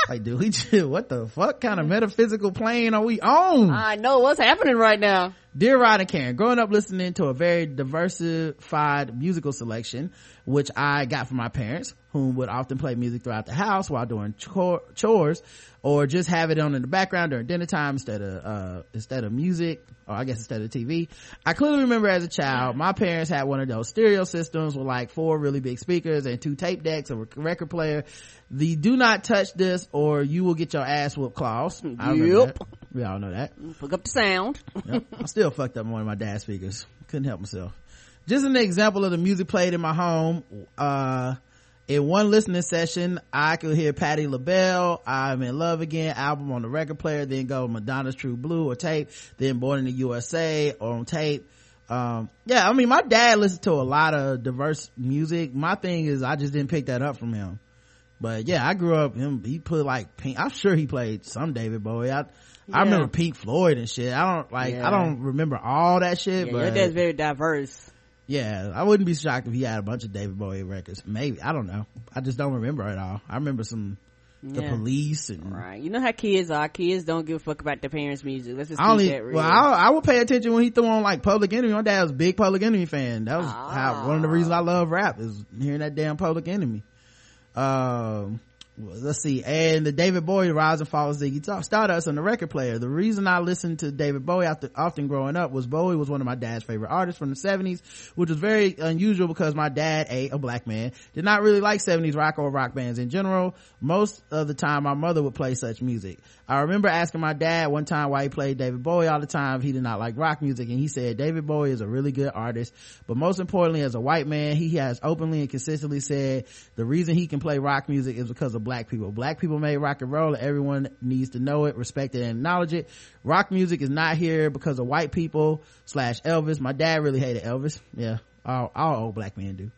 Like, dude, we just, what the fuck kind of metaphysical plane are we on? I know what's happening right now. Dear Rod and Karen, growing up listening to a very diversified musical selection, which I got from my parents, whom would often play music throughout the house while doing chor- chores, or just have it on in the background during dinner time instead of, uh, instead of music, or I guess instead of T V. I clearly remember as a child, my parents had one of those stereo systems with like four really big speakers and two tape decks, a record player. The do not touch this or you will get your ass whooped clause. I remember that. We all know that. Fuck up the sound. Yep. I still fucked up one of my dad's speakers. Couldn't help myself. Just an example of the music played in my home. Uh, in one listening session, I could hear Patti LaBelle, I'm in Love Again album on the record player, then go Madonna's True Blue or tape, then Born in the U S A or on tape. Um, yeah, I mean, my dad listened to a lot of diverse music. My thing is I just didn't pick that up from him. But yeah, I grew up, him, he put like Pink, I'm sure he played some David Bowie. I, yeah. I remember Pink Floyd and shit. I don't like, yeah. I don't remember all that shit, yeah, but. Your dad's very diverse. Yeah, I wouldn't be shocked if he had a bunch of David Bowie records. Maybe. I don't know. I just don't remember it all. I remember some, yeah. The Police and. Right. You know how kids are. Kids don't give a fuck about their parents' music. Let's just I only, that real. Well, I, I would pay attention when he threw on like Public Enemy. My dad was a big Public Enemy fan. That was ah. how, one of the reasons I love rap is hearing that damn Public Enemy. Um, let's see. And the David Bowie Rise and Fall of Ziggy Stardust on the record player. The reason I listened to David Bowie after, often growing up was Bowie was one of my dad's favorite artists from the seventies, which was very unusual because my dad, a, a black man, did not really like seventies rock or rock bands in general. Most of the time my mother would play such music. I remember asking my dad one time why he played David Bowie all the time. He did not like rock music, and he said David Bowie is a really good artist, but most importantly as a white man he has openly and consistently said the reason he can play rock music is because of black people. Black people made rock and roll, and everyone needs to know it, respect it, and acknowledge it. Rock music is not here because of white people slash Elvis. My dad really hated Elvis. Yeah, all, all old black men do.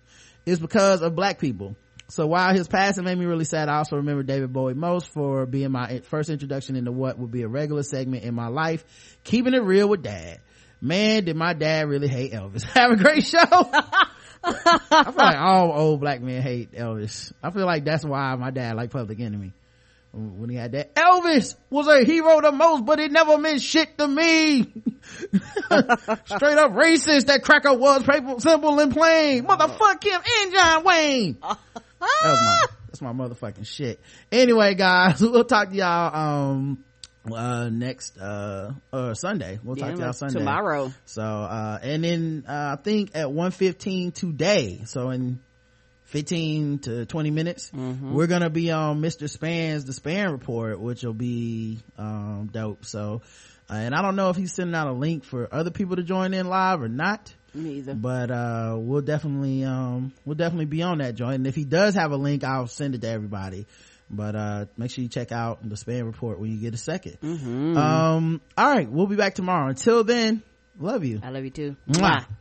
It's because of black people. So while his passing made me really sad, I also remember David Bowie most for being my first introduction into what would be a regular segment in my life, keeping it real with dad. Man, did my dad really hate Elvis. Have a great show. I feel like all old black men hate Elvis. I feel like that's why my dad liked Public Enemy. When he had that, Elvis was a hero the most, but it never meant shit to me. Straight up racist, that cracker was, paper, simple and plain. Motherfuck him and John Wayne. That was my, that's my motherfucking shit. Anyway, guys, we'll talk to y'all um uh next uh uh Sunday. We'll talk yeah, to y'all Sunday tomorrow. So uh and then uh I think at one fifteen today, so in fifteen to twenty minutes mm-hmm. we're gonna be on Mister Span's The Span Report, which will be um dope. So uh, and I don't know if he's sending out a link for other people to join in live or not. Me either. But uh we'll definitely um we'll definitely be on that joint, and if he does have a link, I'll send it to everybody. But uh make sure you check out The Span Report when you get a second. Mm-hmm. Um all right, we'll be back tomorrow. Until then, love you. I love you too. Mwah.